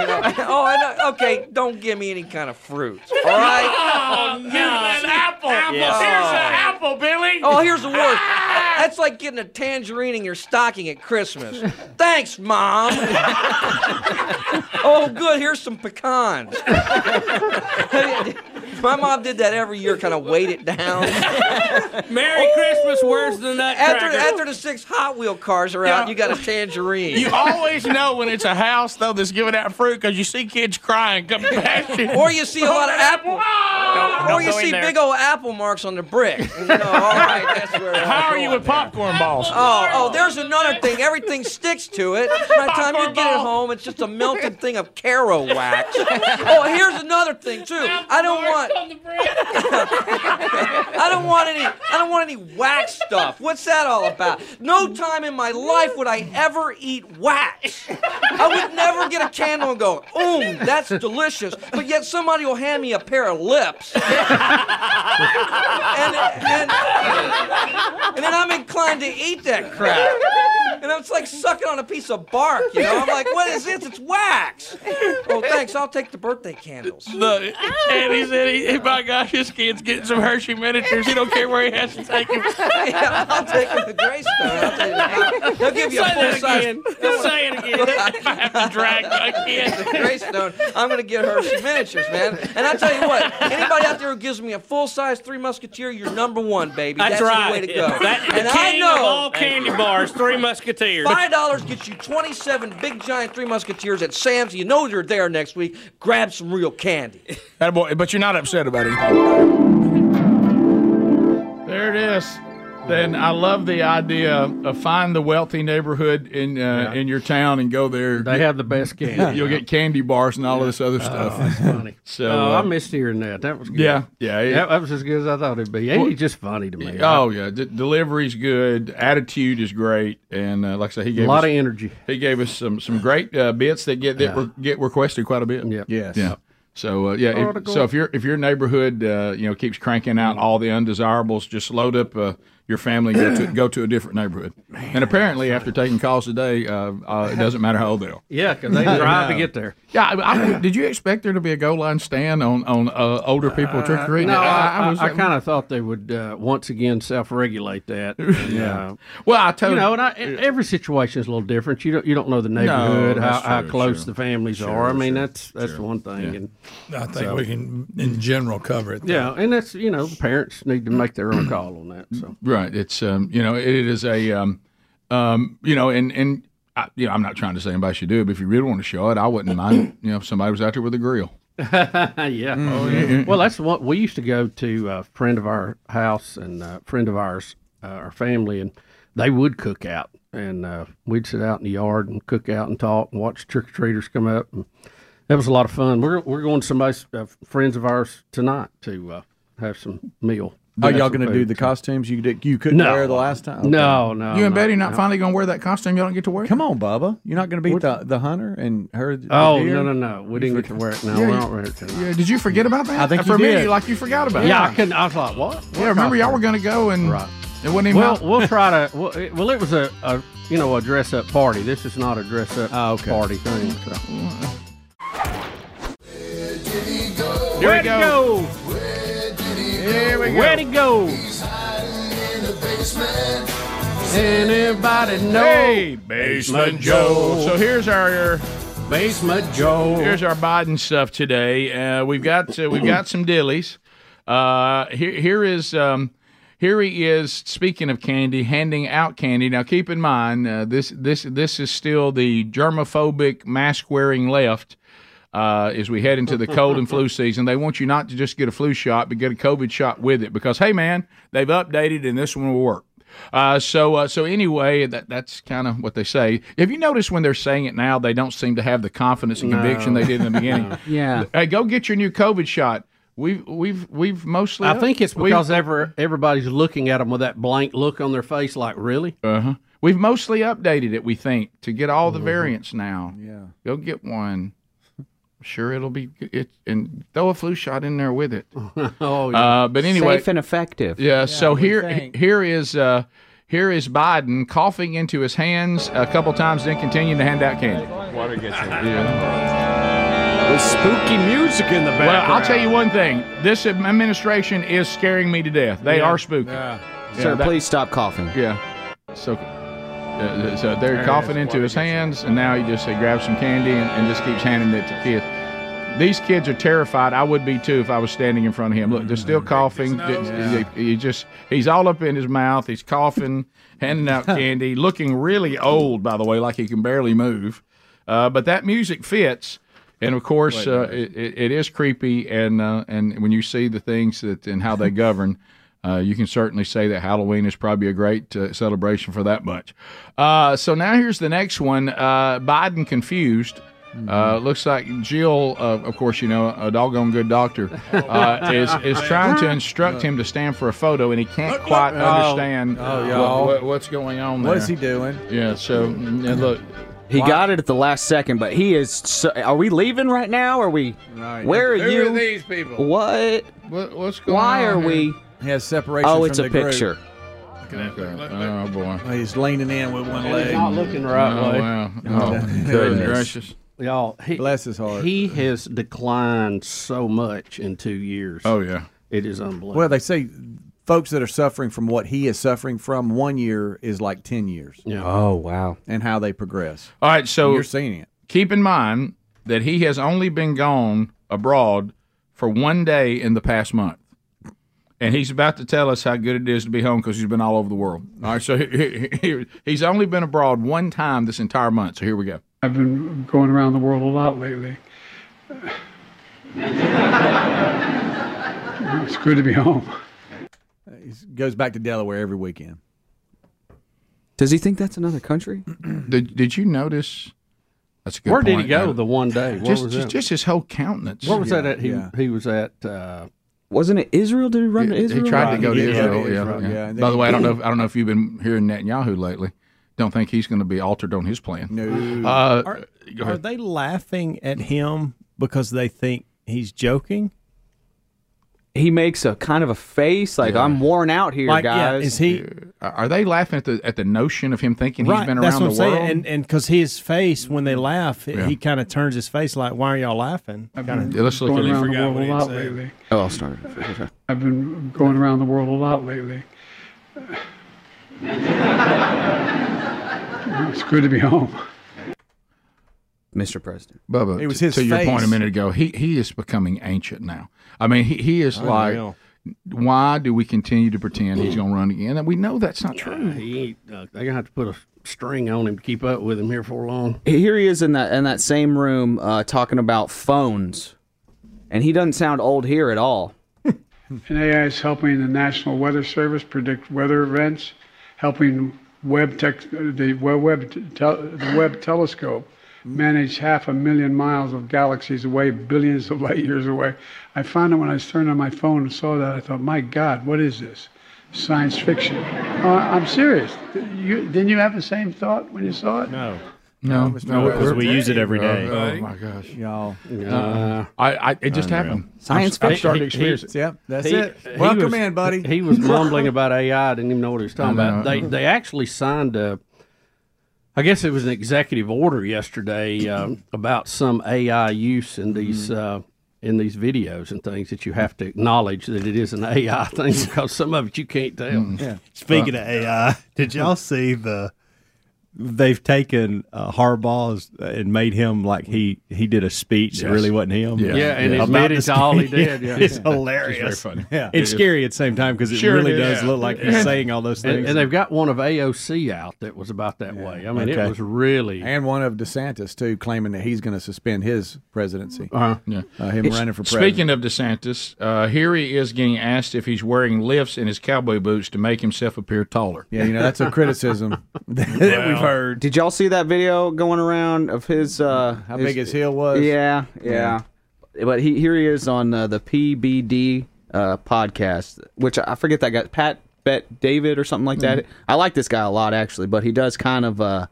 know, oh, I know. Okay, don't give me any kind of fruits. All right. Oh, no. Here's an apple. apple. Yes. Here's oh. an apple, Billy. Oh, here's the worst. Ah! That's like getting a tangerine in your stocking at Christmas. Thanks, Mom. Oh, good. Here's some pecans. My mom did that every year, kind of weighed it down. Merry Ooh. Christmas, where's the nutcracker? After, after the six Hot Wheel cars are out, you, know, you got a tangerine. You always know when it's a house, though, that's giving out fruit because you see kids crying coming past you. Or you see a lot of apple. Oh, no, or you see big old apple marks on the brick. You know, all right, that's where How are you with there. popcorn balls? Oh, oh, there's another thing. Everything sticks to it. By the time popcorn you get it home, it's just a melted thing of Caro wax. Oh, here's another thing, too. I don't want... on the bread. I don't want any I don't want any wax stuff. What's that all about? No time in my life would I ever eat wax. I would never get a candle and go, "Ooh, that's delicious." But yet somebody will hand me a pair of lips. and, and, and then I'm inclined to eat that crap. And it's like sucking on a piece of bark, you know? I'm like, what is this? It's wax. Oh, thanks. I'll take the birthday candles. Look, and he said, he, my gosh, this kid's getting some Hershey miniatures. He don't care where he has to take them. Yeah, I'll take them to Greystone. I'll take them. They'll give you say a full size. Don't say it again. If I have to drag my kid to Greystone, I'm going to get Hershey miniatures, man. And I tell you what, anybody out there who gives me a full size Three Musketeer, you're number one, baby. That's, That's right. the way to go. That, and the king I know, of all candy bars, Three Musketeers. Five dollars gets you twenty-seven big giant Three Musketeers at Sam's. You know you're there next week. Grab some real candy. Attaboy, but you're not upset about anything. There it is. Then I love the idea of find the wealthy neighborhood in uh, yeah. in your town and go there. They have the best candy. You'll get candy bars and all yeah. of this other stuff. Oh, that's funny. So oh, uh, I missed hearing that. That was good. Yeah, yeah. That, that was as good as I thought it'd be. Well, Andy's just funny to me. Oh right? yeah, D delivery's good. Attitude is great, and uh, like I say, he gave a lot us, of energy. He gave us some some great uh, bits that get that yeah. re get requested quite a bit. Yep. Yes. Yeah. So uh, yeah, if, so if your if your neighborhood uh, you know keeps cranking out all the undesirables, just load up uh, your family and go to go to a different neighborhood. Man, and apparently, after taking calls today, uh, uh, it doesn't matter how old they are. Yeah, because they drive to get there. Yeah, I, I, did you expect there to be a goal line stand on on uh, older people uh, trick or treating? No, I, I, I, I, I kind of thought they would uh, once again self regulate that. And, yeah. Uh, well, I told you know, and I, every situation is a little different. You don't you don't know the neighborhood, no, how, true, how close sure. the families sure, are. I mean, sure, that's that's sure. one thing. Yeah. And, I think so, we can, in general, cover it. Though. Yeah, and that's, you know, parents need to make their own call on that. So right, it's um, you know, it is a um, um, you know, and and I, you know, I'm not trying to say anybody should do it, but if you really want to show it, I wouldn't mind. You know, if somebody was out there with a grill. yeah. Mm-hmm. Oh, yeah. Well, that's what we used to go to a friend of our house and a friend of ours, uh, our family, and they would cook out, and uh, we'd sit out in the yard and cook out and talk and watch trick or treaters come up. And that was a lot of fun. We're we're going to somebody's uh, friends of ours tonight to uh, have some meal. Are y'all going to do the costumes you did, you couldn't no. wear the last time? Okay. No, no. You and Betty not no. finally going to wear that costume you don't get to wear? Come on, Bubba. You're not going to beat the, the hunter and her the Oh, deer? no, no, no. We you didn't get to wear it. No, yeah, we're not wearing it tonight. Yeah, did you forget about that? I think For you did. me, like you forgot about yeah, it. Yeah, I couldn't. I was like, what? what yeah, remember y'all were going to go and right. it wasn't even Well, out. we'll try to, well, it, well, it was a, a, you know, a dress-up party. This is not a dress-up oh, okay. party thing. So. Mm-hmm. Here we go. Here we go. Where'd he go? He's hiding in the basement. Does anybody know? Hey, Basement Joe. So here's our Basement Joe. Here's our Biden stuff today. Uh, we've got uh, we've got some dillies. Uh, here here is um, here he is. Speaking of candy, handing out candy. Now keep in mind uh, this this this is still the germophobic mask wearing left. uh, as we head into the cold and flu season. They want you not to just get a flu shot, but get a COVID shot with it because, hey, man, they've updated and this one will work. Uh, so uh, so anyway, that that's kind of what they say. Have you noticed when they're saying it now, they don't seem to have the confidence and no. conviction they did in the beginning? Yeah. Hey, go get your new COVID shot. We've we've we've mostly. I up. think it's because we've, ever everybody's looking at them with that blank look on their face, like really. Uh huh. We've mostly updated it. We think to get all the mm-hmm. variants now. Yeah. Go get one. Sure, it'll be it, and throw a flu shot in there with it. oh, yeah. Uh, but anyway, safe and effective. Yeah. yeah so here, think. here is uh, here is Biden coughing into his hands a couple times, then continuing to hand out candy. Water gets in. Yeah. With spooky music in the background. Well, I'll tell you one thing: this administration is scaring me to death. They yeah. are spooky. Yeah. Yeah. Sir, that, please stop coughing. Yeah. So. Uh, so they're there coughing into his hands, and now he just he grabs some candy and, and just keeps handing it to kids. These kids are terrified. I would be too if I was standing in front of him. Look, they're still coughing. Yeah. He, he just he's all up in his mouth. He's coughing, handing out candy, looking really old, by the way, like he can barely move. Uh, but that music fits, and of course, uh, it, it is creepy. And uh, and when you see the things that and how they govern. Uh, you can certainly say that Halloween is probably a great uh, celebration for that much. Uh, so now here's the next one. Uh, Biden confused. Mm-hmm. Uh, looks like Jill, uh, of course, you know, a doggone good doctor, uh, is is trying to instruct him to stand for a photo, and he can't quite understand oh, oh, what, what's going on there. What is he doing? Yeah, so and look. He wow. got it at the last second, but he is. So, are we leaving right now? Are we? Right. Where are Who you? Who are these people? What? what what's going Why on? Why are here? we? He has separation oh, from the group. Oh, it's a picture. Look at that. Look, look. Oh, boy. Well, he's leaning in with one leg. He's not looking right oh, way. Wow. Oh, goodness gracious. Y'all, he, bless his heart. He has declined so much in two years. Oh, yeah. It is unbelievable. Well, they say folks that are suffering from what he is suffering from, one year is like ten years. Yeah. Oh, wow. And how they progress. All right, so and you're seeing it. Keep in mind that he has only been gone abroad for one day in the past month. And he's about to tell us how good it is to be home because he's been all over the world. All right, so he, he, he, he's only been abroad one time this entire month, so here we go. I've been going around the world a lot lately. It's good to be home. He goes back to Delaware every weekend. Does he think that's another country? did, did you notice... That's a good Where point, did he go man. the one day? What just, was just, just his whole countenance. What was yeah, that at? He, yeah. he was at... Uh, Wasn't it Israel? Did he run to Israel? He tried to go to Israel. Yeah. yeah. yeah. By the way, I don't know. If, I don't know if you've been hearing Netanyahu lately. Don't think he's going to be altered on his plan. No. Uh, are, go ahead. Are they laughing at him because they think he's joking? He makes a kind of a face like yeah. I'm worn out here, like, guys. Yeah, is he? Are they laughing at the at the notion of him thinking right, he's been around the world? Saying. And because his face when they laugh, yeah. he kind of turns his face like, "Why are y'all laughing?" I've been kinda, let's look at really forgot what he said. Lately. Oh, I'll start. I've been going around the world a lot lately. It's good to be home. Mister President, Bubba, it was his to face. Your point a minute ago, he he is becoming ancient now. I mean, he, he is Unreal. like, why do we continue to pretend he's going to run again? And we know that's not yeah, true. He, uh, they're going to have to put a string on him to keep up with him here for long. Here he is in that in that same room uh, talking about phones, and he doesn't sound old here at all. And A I is helping the National Weather Service predict weather events, helping web tech, the web tel, the Webb telescope. Manage half a million miles of galaxies away, billions of light years away. I found it when I turned on my phone and saw that. I thought, my God, what is this? Science fiction. Uh, I'm serious. You, didn't you have the same thought when you saw it? No. No, because no, no, we use it every day. Uh, oh, my gosh. Y'all. Uh, I, I, it just unreal. happened. Science fiction. I'm starting to experience it. Yep, that's he, it. He Welcome was, in, buddy. He was mumbling about A I. I didn't even know what he was talking about. They, they actually signed a... I guess it was an executive order yesterday uh, about some A I use in these uh, in these videos and things that you have to acknowledge that it is an A I thing because some of it you can't tell. Yeah. Speaking uh, of A I, did y'all see the they've taken uh, Harbaugh's and made him like he, he did a speech yes. that really wasn't him. Yeah, yeah and yeah. About it's all he did. Yeah. It's hilarious. It's very funny. Yeah. It's scary at the same time because it sure really it does yeah. look like he's saying all those things. And, and they've got one of A O C out that was about that yeah. way. I mean, okay. it was really... And one of DeSantis, too, claiming that he's going to suspend his presidency. Uh-huh. Yeah. Uh, him it's, running for president. Speaking of DeSantis, uh, here he is getting asked if he's wearing lifts in his cowboy boots to make himself appear taller. Yeah, you know, that's a criticism that well. we've heard. Did y'all see that video going around of his... Uh, How his, big his heel was? Yeah, yeah. yeah. But he, here he is on uh, the P B D uh, podcast, which I forget that guy, Pat Bet David or something like that. Mm. I like this guy a lot, actually, but he does kind of... Uh,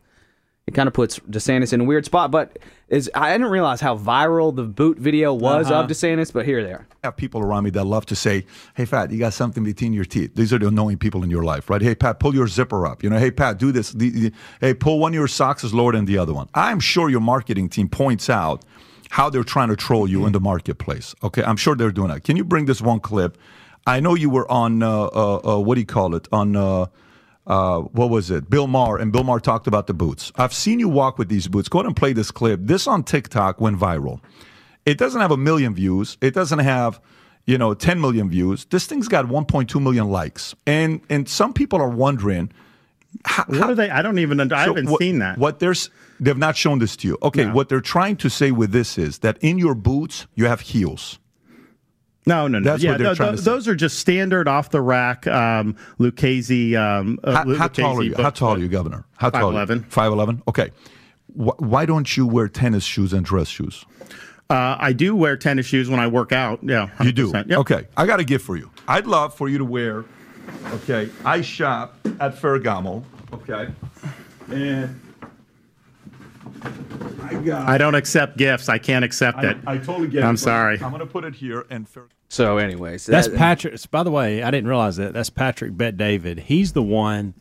It kind of puts DeSantis in a weird spot, but is I didn't realize how viral the boot video was uh-huh. of DeSantis, but here they are. I have people around me that love to say, hey, Pat, you got something between your teeth. These are the annoying people in your life, right? Hey, Pat, pull your zipper up. You know, hey, Pat, do this. The, the, hey, pull one of your socks is lower than the other one. I'm sure your marketing team points out how they're trying to troll you mm-hmm. in the marketplace. Okay, I'm sure they're doing that. Can you bring this one clip? I know you were on, uh, uh, uh, what do you call it, on... Uh, Uh, what was it? Bill Maher, and Bill Maher talked about the boots. I've seen you walk with these boots. Go ahead and play this clip. This on TikTok went viral. It doesn't have a million views. It doesn't have, you know, ten million views. This thing's got one point two million likes. And and some people are wondering, how, what are they? I don't even. I so haven't what, seen that. What there's, they've not shown this to you. Okay, no. What they're trying to say with this is that in your boots you have heels. No, no, no. That's yeah, what they're th- trying th- to say. Those are just standard off-the-rack um, Lucchese. Um, uh, how, Lucchese how, tall are you? how tall are you, Governor? How tall? five eleven. five eleven? Okay. Wh- why don't you wear tennis shoes and dress shoes? Uh, I do wear tennis shoes when I work out. Yeah, one hundred percent. You do? Yep. Okay. I got a gift for you. I'd love for you to wear, okay, I shop at Ferragamo, okay, and... I, got I don't accept gifts. I can't accept it. I, I totally get it. I'm sorry. I'm going to put it here. And So anyways. That's that, Patrick. By the way, I didn't realize that. That's Patrick Bet David. He's the one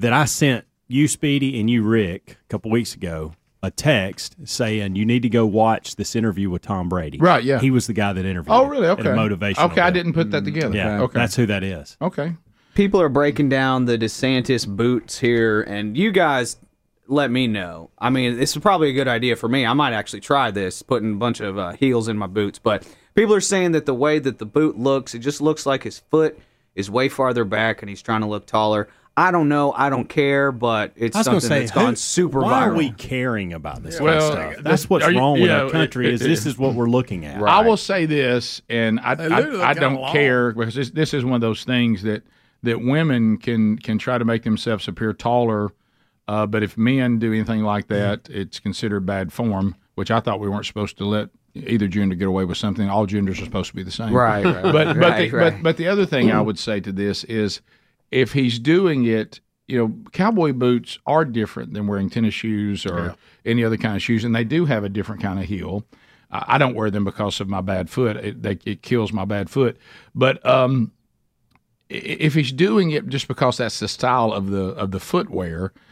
that I sent you, Speedy, and you, Rick, a couple weeks ago, a text saying you need to go watch this interview with Tom Brady. Right, yeah. He was the guy that interviewed. Oh, really? Okay. Motivation. Okay, I didn't put that together. Yeah, okay. That's who that is. Okay. People are breaking down the DeSantis boots here, and you guys – let me know. I mean, this is probably a good idea for me. I might actually try this, putting a bunch of uh, heels in my boots. But people are saying that the way that the boot looks, it just looks like his foot is way farther back and he's trying to look taller. I don't know. I don't care, but it's something say, that's gone who, super why viral. Why are we caring about this well, kind of stuff? That's what's you, wrong with know, our country it, it, is this it, is what we're looking at. Right. I will say this, and I, I, I don't care, because this, this is one of those things that, that women can, can try to make themselves appear taller. Uh, but if men do anything like that, it's considered bad form, which I thought we weren't supposed to let either gender get away with something. All genders are supposed to be the same. Right, right, but, right, but, right, the, right. But, but the other thing I would say to this is if he's doing it, you know, cowboy boots are different than wearing tennis shoes or yeah. any other kind of shoes, and they do have a different kind of heel. I, I don't wear them because of my bad foot. It, they, it kills my bad foot. But um, if he's doing it just because that's the style of the of the footwear –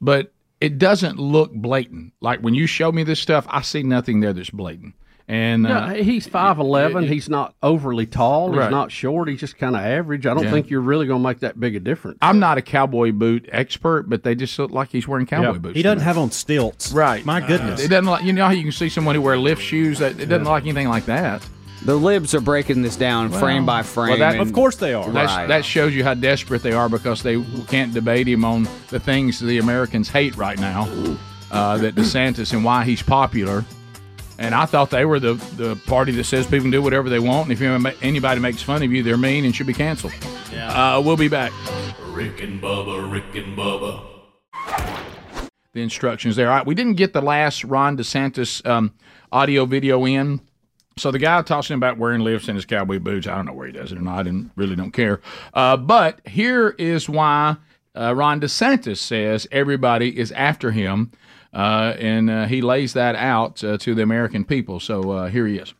but it doesn't look blatant. Like when you show me this stuff, I see nothing there that's blatant. And no, uh, he's five eleven. He's not overly tall. Right. He's not short. He's just kind of average. I don't yeah. think you're really going to make that big a difference. I'm not a cowboy boot expert, but they just look like he's wearing cowboy yep. boots. He doesn't have on stilts. Right. My goodness. Uh, it doesn't. Like, you know how you can see someone who wear lift shoes? That, it doesn't yeah. like anything like that. The libs are breaking this down well, frame by frame. Well, that, and, of course they are. Right. That shows you how desperate they are because they can't debate him on the things the Americans hate right now, uh, that DeSantis and why he's popular. And I thought they were the, the party that says people can do whatever they want, and if anybody makes fun of you, they're mean and should be canceled. Yeah. Uh, we'll be back. Rick and Bubba, Rick and Bubba. The instructions there. All right, we didn't get the last Ron DeSantis um, audio video in. So the guy talking about wearing lifts in his cowboy boots, I don't know where he does it or not, and really don't care. Uh, but here is why uh, Ron DeSantis says everybody is after him, uh, and uh, he lays that out uh, to the American people. So uh, here he is.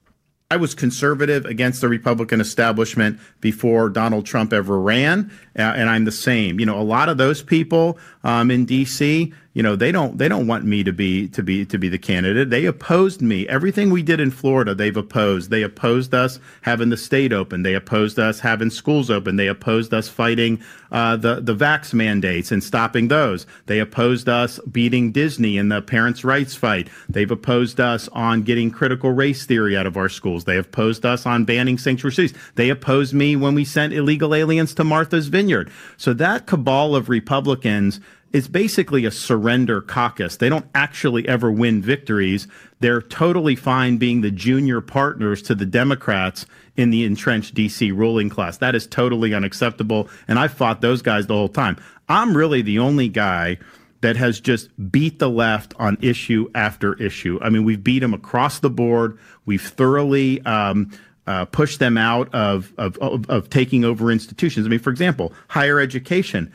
I was conservative against the Republican establishment before Donald Trump ever ran, uh, and I'm the same. You know, a lot of those people um, in D C, you know, they don't they don't want me to be to be to be the candidate. They opposed me. Everything we did in Florida, they've opposed. They opposed us having the state open. They opposed us having schools open. They opposed us fighting uh, the the vax mandates and stopping those. They opposed us beating Disney in the parents' rights fight. They've opposed us on getting critical race theory out of our schools. They have opposed us on banning sanctuary cities. They opposed me when we sent illegal aliens to Martha's Vineyard. So that cabal of Republicans is basically a surrender caucus. They don't actually ever win victories. They're totally fine being the junior partners to the Democrats in the entrenched D C ruling class. That is totally unacceptable, and I fought those guys the whole time. I'm really the only guy that has just beat the left on issue after issue. I mean, we've beat them across the board. We've thoroughly um, uh, pushed them out of, of, of, of taking over institutions. I mean, for example, higher education.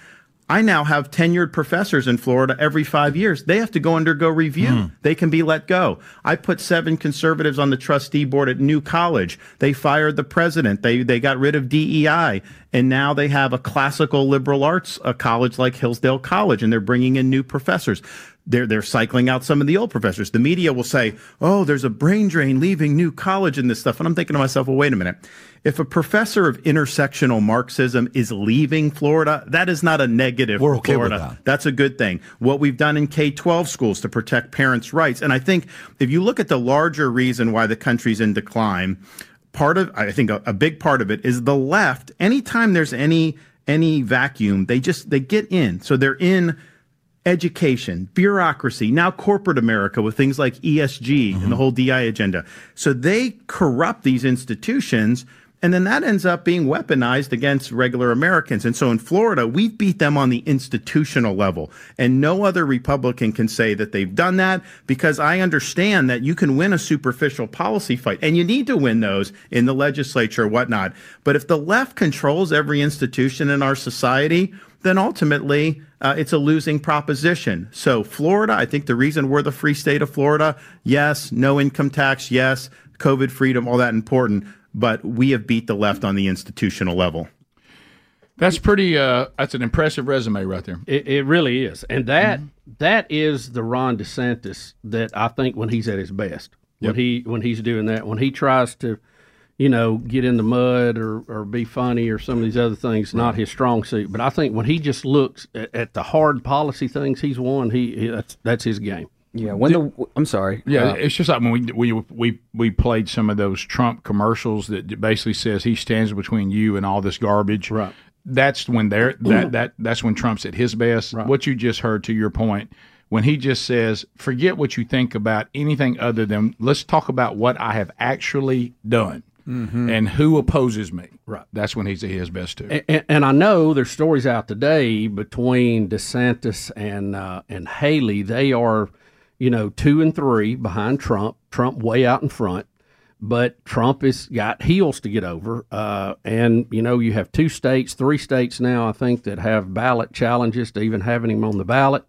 I now have tenured professors in Florida every five years. They have to go undergo review. Mm. They can be let go. I put seven conservatives on the trustee board at New College. They fired the president. They they got rid of D E I. And now they have a classical liberal arts a college like Hillsdale College, and they're bringing in new professors. They're, they're cycling out some of the old professors. The media will say, oh, there's a brain drain leaving New College and this stuff. And I'm thinking to myself, well, wait a minute. If a professor of intersectional Marxism is leaving Florida, that is not a negative for okay Florida. That. That's a good thing. What we've done in K twelve schools to protect parents' rights. And I think if you look at the larger reason why the country's in decline, part of, I think a, a big part of it is the left. Anytime there's any any vacuum, they just, they get in. So they're in education, bureaucracy, now corporate America with things like E S G mm-hmm. and the whole D I agenda. So they corrupt these institutions, and then that ends up being weaponized against regular Americans. And so in Florida, we beat them on the institutional level. And no other Republican can say that they've done that, because I understand that you can win a superficial policy fight, and you need to win those in the legislature or whatnot. But if the left controls every institution in our society, then ultimately uh, it's a losing proposition. So Florida, I think the reason we're the free state of Florida, yes, no income tax, yes, COVID freedom, all that important, but we have beat the left on the institutional level. That's pretty, uh, that's an impressive resume right there. It, it really is. And that mm-hmm. that is the Ron DeSantis that I think when he's at his best, when yep. he when he's doing that, when he tries to, you know, get in the mud or, or be funny or some of these other things, not his strong suit. But I think when he just looks at, at the hard policy things he's won, he, he that's, that's his game. Yeah, when Did, the I'm sorry. Yeah, uh, it's just like when we we we we played some of those Trump commercials that basically says he stands between you and all this garbage. Right. That's when they're that that that's when Trump's at his best. Right. What you just heard, to your point, when he just says, forget what you think about anything other than let's talk about what I have actually done. Mm-hmm. And who opposes me? Right. That's when he's at his best too. And, and, and I know there's stories out today between DeSantis and uh, and Haley. They are, you know, two and three behind Trump. Trump way out in front, but Trump has got heels to get over. Uh, and you know, you have two states, three states now, I think, that have ballot challenges to even having him on the ballot.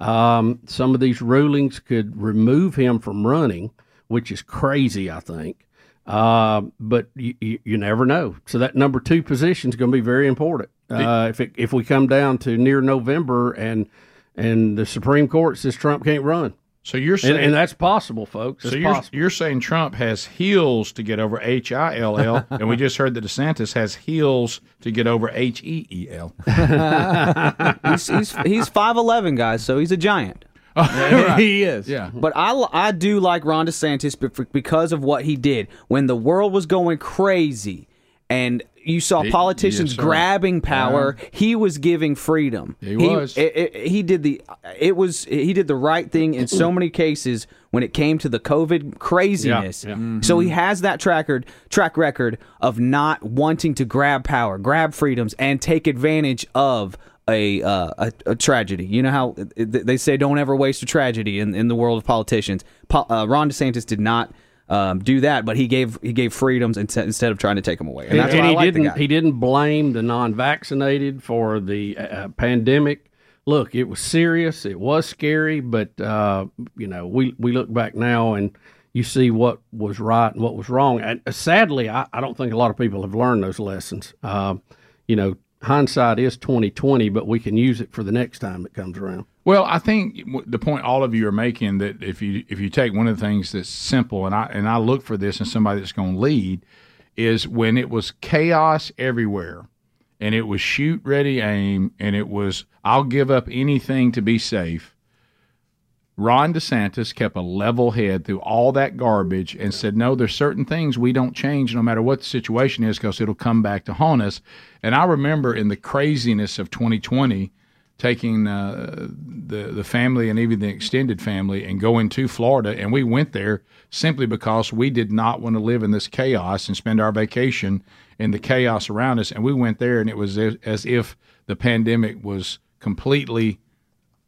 Um, some of these rulings could remove him from running, which is crazy, I think. Uh, but you, you, you never know. So that number two position is going to be very important. Uh, if it, if we come down to near November and and the Supreme Court says Trump can't run, so you're saying, and, and that's possible, folks. That's so you're possible. You're saying Trump has heels to get over, H I L L, and we just heard that DeSantis has heels to get over, H E E L. He's he's he's five eleven, guys, so he's a giant. Yeah, right. He is. Yeah. But I, I do like Ron DeSantis because of what he did. When the world was going crazy and you saw he, politicians yes, grabbing power, yeah. he was giving freedom. He, he was. It, it, he did the it was he did the right thing in so many cases when it came to the COVID craziness. Yeah, yeah. Mm-hmm. So he has that tracker, track record of not wanting to grab power, grab freedoms, and take advantage of A, uh, a a tragedy. You know how they say don't ever waste a tragedy in, in the world of politicians. Po- uh, Ron DeSantis did not um, do that, but he gave he gave freedoms instead instead of trying to take them away. And that's and why he I like didn't the guy. He didn't blame the non-vaccinated for the uh, pandemic. Look, it was serious. It was scary, but uh, you know we we look back now and you see what was right and what was wrong. And uh, sadly, I, I don't think a lot of people have learned those lessons. Uh, you know. Hindsight is twenty twenty, but we can use it for the next time it comes around. Well, I think the point all of you are making that if you if you take one of the things that's simple, and I and I look for this in somebody that's going to lead, is when it was chaos everywhere, and it was shoot, ready, aim, and it was I'll give up anything to be safe. Ron DeSantis kept a level head through all that garbage and said, no, there's certain things we don't change no matter what the situation is because it'll come back to haunt us. And I remember in the craziness of twenty twenty taking uh, the, the family and even the extended family and going to Florida, and we went there simply because we did not want to live in this chaos and spend our vacation in the chaos around us. And we went there, and it was as if the pandemic was completely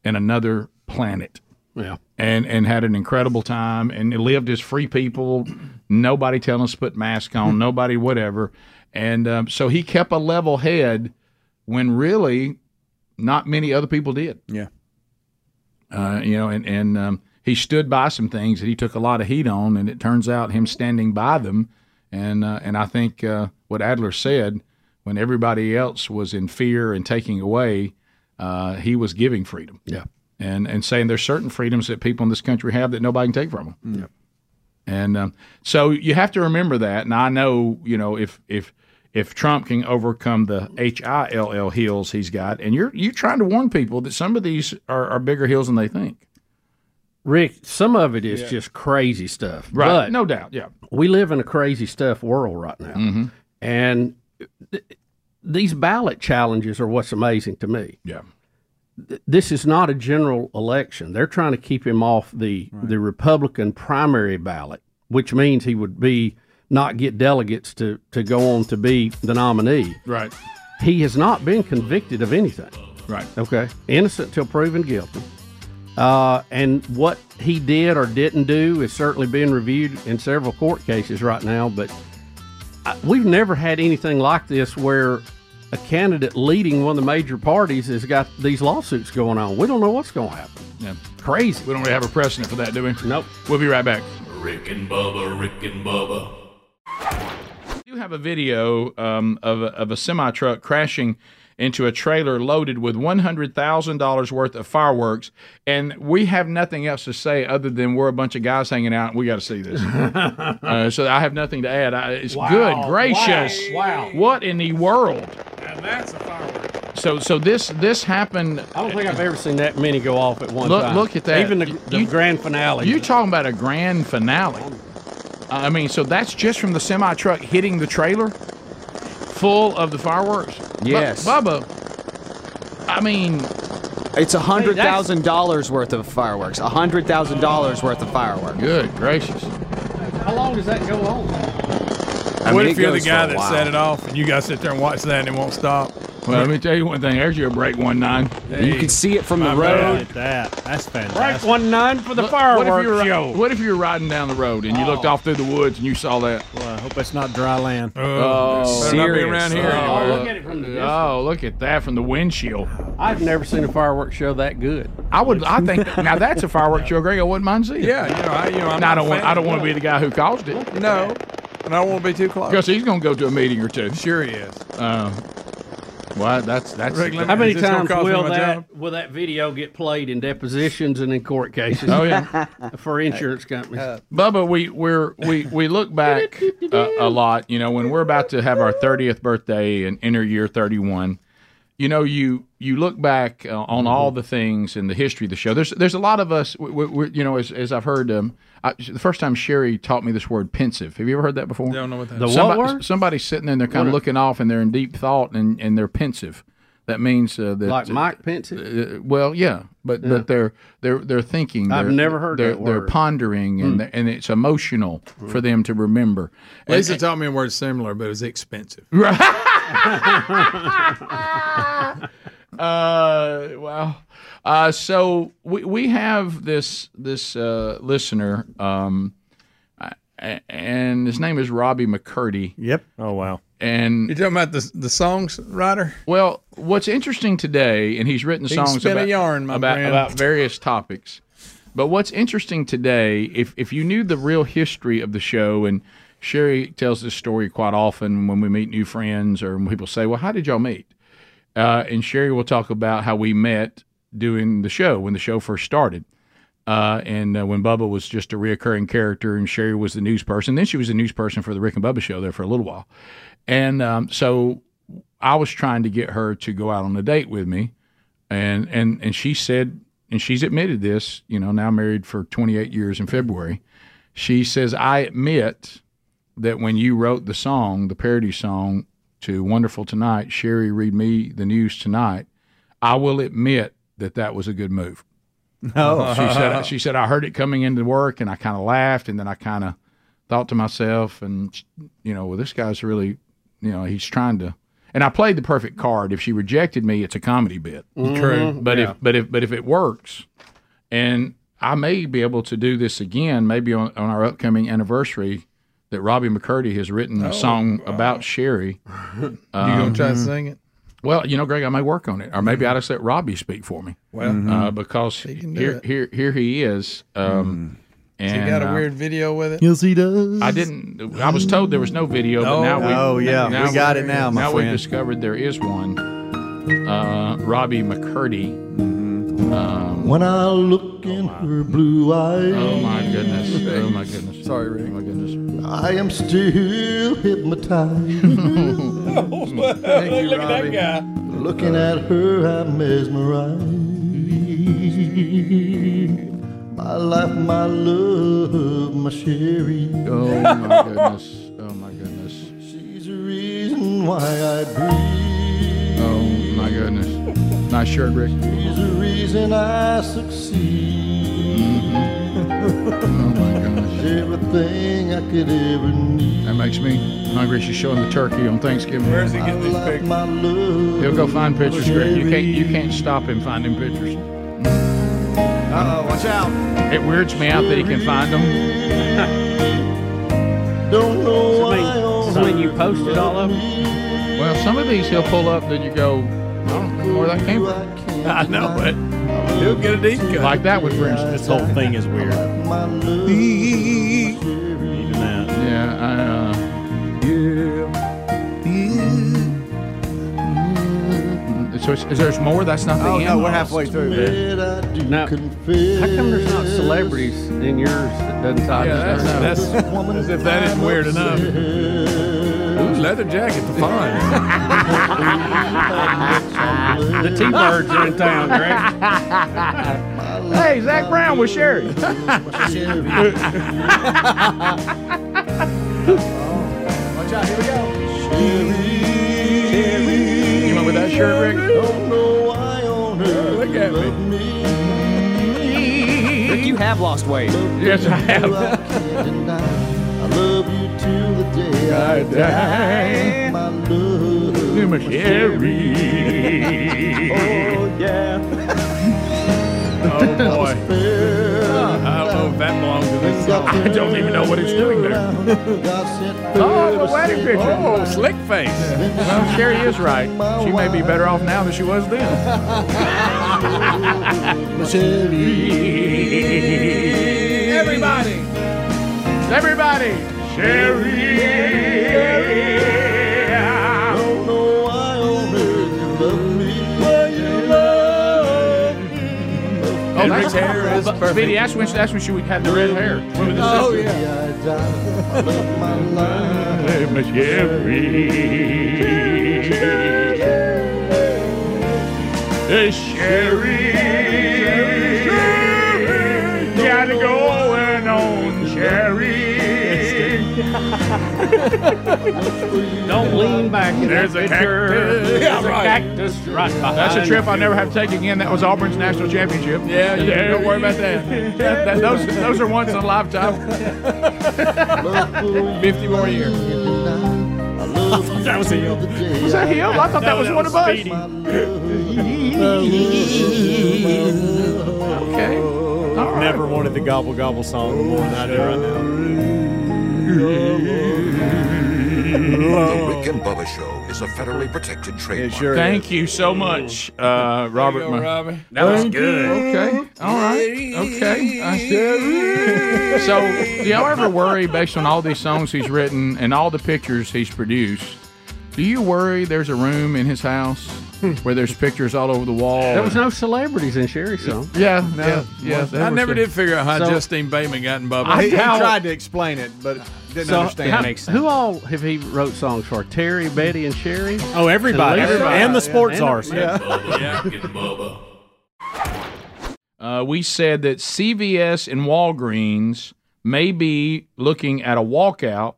in another planet. Yeah, and and had an incredible time, and lived as free people. Nobody telling us to put masks on. Nobody, whatever. And um, so he kept a level head when really not many other people did. Yeah, uh, you know, and and um, he stood by some things that he took a lot of heat on, and it turns out him standing by them, and uh, and I think uh, what Adler said, when everybody else was in fear and taking away, uh, he was giving freedom. Yeah. And and saying there's certain freedoms that people in this country have that nobody can take from them. Yep. And um, so you have to remember that. And I know, you know, if if if Trump can overcome the H I L L hills he's got, and you're you're trying to warn people that some of these are, are bigger hills than they think. Rick, some of it is yeah. just crazy stuff. Right. But no doubt. Yeah. We live in a crazy stuff world right now. Mm-hmm. And th- these ballot challenges are what's amazing to me. Yeah. This is not a general election. They're trying to keep him off the, right. the Republican primary ballot, which means he would be not get delegates to, to go on to be the nominee. Right. He has not been convicted of anything. Right. Okay. Innocent till proven guilty. Uh, and what he did or didn't do is certainly being reviewed in several court cases right now. But I, we've never had anything like this where a candidate leading one of the major parties has got these lawsuits going on. We don't know what's going to happen. Yeah. Crazy. We don't really have a precedent for that, do we? Nope. We'll be right back. Rick and Bubba, Rick and Bubba. You have a video um, of, a, of a semi-truck crashing into a trailer loaded with one hundred thousand dollars worth of fireworks, and we have nothing else to say other than we're a bunch of guys hanging out and we got to see this. uh, so I have nothing to add. I, it's wow. Good gracious. Wow. What in the world? Now that's a firework. So so this this happened. I don't think I've ever seen that many go off at one look, time. Look at that. Even the, the you, grand finale. You're talking about a grand finale. I mean, so that's just from the semi-truck hitting the trailer? Full of the fireworks. Yes, but Bubba, I mean, it's a hundred thousand dollars worth of fireworks. A hundred thousand dollars worth of fireworks. Good gracious! How long does that go on? I mean, what if you're the guy that set it off and you guys sit there and watch that and it won't stop? Well, let me tell you one thing. There's your break one nine. Hey, you can see it from the road. Like that. That's fantastic. Break one nine for the Look, fireworks what if, you're, show. What if you're riding down the road and you oh. looked off through the woods and you saw that? Well, I hope that's not dry land. Oh, oh better not be around here. Oh, anyway. Look at it from the distance. Oh, look at that from the windshield. I've never seen a fireworks show that good. I would. I think now that's a fireworks show, Greg. I wouldn't mind seeing. Yeah, you know, I, you know, I'm I don't want. I don't want to be the guy who caused it. No, and I won't be too close. Because he's going to go to a meeting or two. Sure he is. Uh, Well, that's that's. Rick, how many times will that will that video get played in depositions and in court cases? Oh yeah, for insurance companies. Uh, Bubba, we we're, we we look back uh, a lot. You know, when we're about to have our thirtieth birthday and enter year thirty-one, you know, you you look back uh, on all the things in the history of the show. There's there's a lot of us. We, we, you know, as as I've heard, um, I, the first time Sherry taught me this word, pensive. Have you ever heard that before? I don't know what that is. The what word? Somebody's sitting there and they're kind of looking off and they're in deep thought and, and they're pensive. That means uh, that like Mike Pensive. Uh, well, yeah, but yeah. but they're they're they're thinking. They're, I've never heard that word. They're pondering and mm. they're, and it's emotional mm. for them to remember. Lisa and, taught me a word similar, but it was expensive. Right. uh, wow. Uh, so we we have this this uh, listener, um, and his name is Robbie McCurdy. Yep. Oh wow. And you're talking about the the songs writer. Well, what's interesting today, and he's written he songs about a yarn, my about, about various topics. But what's interesting today, if if you knew the real history of the show and. Sherry tells this story quite often when we meet new friends or when people say, well, how did y'all meet? Uh, and Sherry will talk about how we met doing the show when the show first started. Uh, and uh, when Bubba was just a reoccurring character and Sherry was the news person. Then she was a news person for the Rick and Bubba show there for a little while. And um, so I was trying to get her to go out on a date with me. And, and, and she said, and she's admitted this, you know, now married for twenty-eight years in February. She says, I admit that when you wrote the song, the parody song to Wonderful Tonight, Sherry, read me the news tonight, I will admit that that was a good move. No, she said. She said I heard it coming into work, and I kind of laughed, and then I kind of thought to myself, and you know, well, this guy's really, you know, he's trying to. And I played the perfect card. If she rejected me, it's a comedy bit. Mm-hmm. True, but yeah. if but if but if it works, and I may be able to do this again, maybe on, on our upcoming anniversary, that Robbie McCurdy has written oh, a song wow. about Sherry. You um, gonna try to sing it? Well, you know, Greg, I may work on it, or maybe I'll just let Robbie speak for me. Well, mm-hmm. uh, because he here, here, here he is. Um, mm. and so he got a uh, weird video with it. Yes, he does. I didn't. I was told there was no video, no, but now no, we. Oh yeah, now we got we, it now. My now friend. We've discovered there is one. Uh, Robbie McCurdy. Mm-hmm. um, when I look in oh her blue eyes. Oh my goodness! Oh my goodness! Sorry, Rick. Oh my goodness! I am still hypnotized. Oh, well, you, look Robbie. At that guy. Looking at her, I'm mesmerized. My life, my love, my Sherry. Oh, my goodness. Oh, my goodness. She's the reason why I breathe. Oh, my goodness. Nice shirt, Rick. She's the reason I succeed. Mm-hmm. Oh, my goodness. Everything I could ever need. That makes me hungry. She's showing the turkey on Thanksgiving. Where's he getting these pictures? He'll go find pictures, Greg. You can't, you can't stop him finding pictures. Uh-oh, watch out. It weirds me out that he can find them. Don't know why. This is when you posted all of them? Well, some of these he'll pull up, then you go, I don't know where that came from. I know, but... He'll get a deep cut. Like that one, for instance. This whole thing is weird. Even that. Yeah, I uh, yeah. So is, is there's more? That's not the oh, end? No, we're halfway through, man. Now, how come there's not celebrities in yours that doesn't talk yeah, to that's, that's, that's as if that isn't weird enough. Ooh, leather jacket, the fun. The T-Birds are in town, right? Hey, Zach Brown with Sherry. Watch out, here we go. Sherry. You went with that shirt, Rick? Don't know why on earth. Look at me. Rick, you have lost weight. Yes, I have. I love you till the day I die. My love. My Sherry. Oh, yeah. Oh, boy. I don't know if that belongs to this song. I don't even know what it's doing there. Oh, the wedding picture. Oh, slick face. Well, Sherry is right. She may be better off now than she was then. My Sherry. Everybody. Everybody. Sherry. Oh, that's hair is perfect. Speedy, that's when, that's when she would have the red hair. Oh, yeah. I love my life. Hey, Miss Sherry. Sherry. Got it going on, Sherry. Don't lean back. There's a cactus. Yeah, right. Right. That's a trip I'll never have to take again. That was Auburn's national championship. Yeah, yeah. Don't worry about that. that, that those, those are once in a lifetime. fifty more years. That was a hill. Was that a hill? I thought no, that was that one was of us. Okay. All right. Never wanted the gobble gobble song more than I do right now. The Rick and Bubba Show. A federally protected trademark. Yeah, sure. Thank you so much, uh, Robert. Go, Robbie. That was good. Okay. All right. Okay. I so, do y'all ever worry, based on all these songs he's written and all the pictures he's produced, Do you worry there's a room in his house where there's pictures all over the wall? There was no celebrities in Sherry's song. Yeah, no, yeah, yeah. Well, I never did figure out how so, Justine Bateman got in Bubba. I, he, he tried to explain it, but didn't so understand. How, makes sense. Who all have he wrote songs for? Terry, Betty, and Sherry? Oh, everybody, and, everybody. and the sports yeah. stars. Yeah. Bubba, yeah, get Bubba. Uh, we said that C V S and Walgreens may be looking at a walkout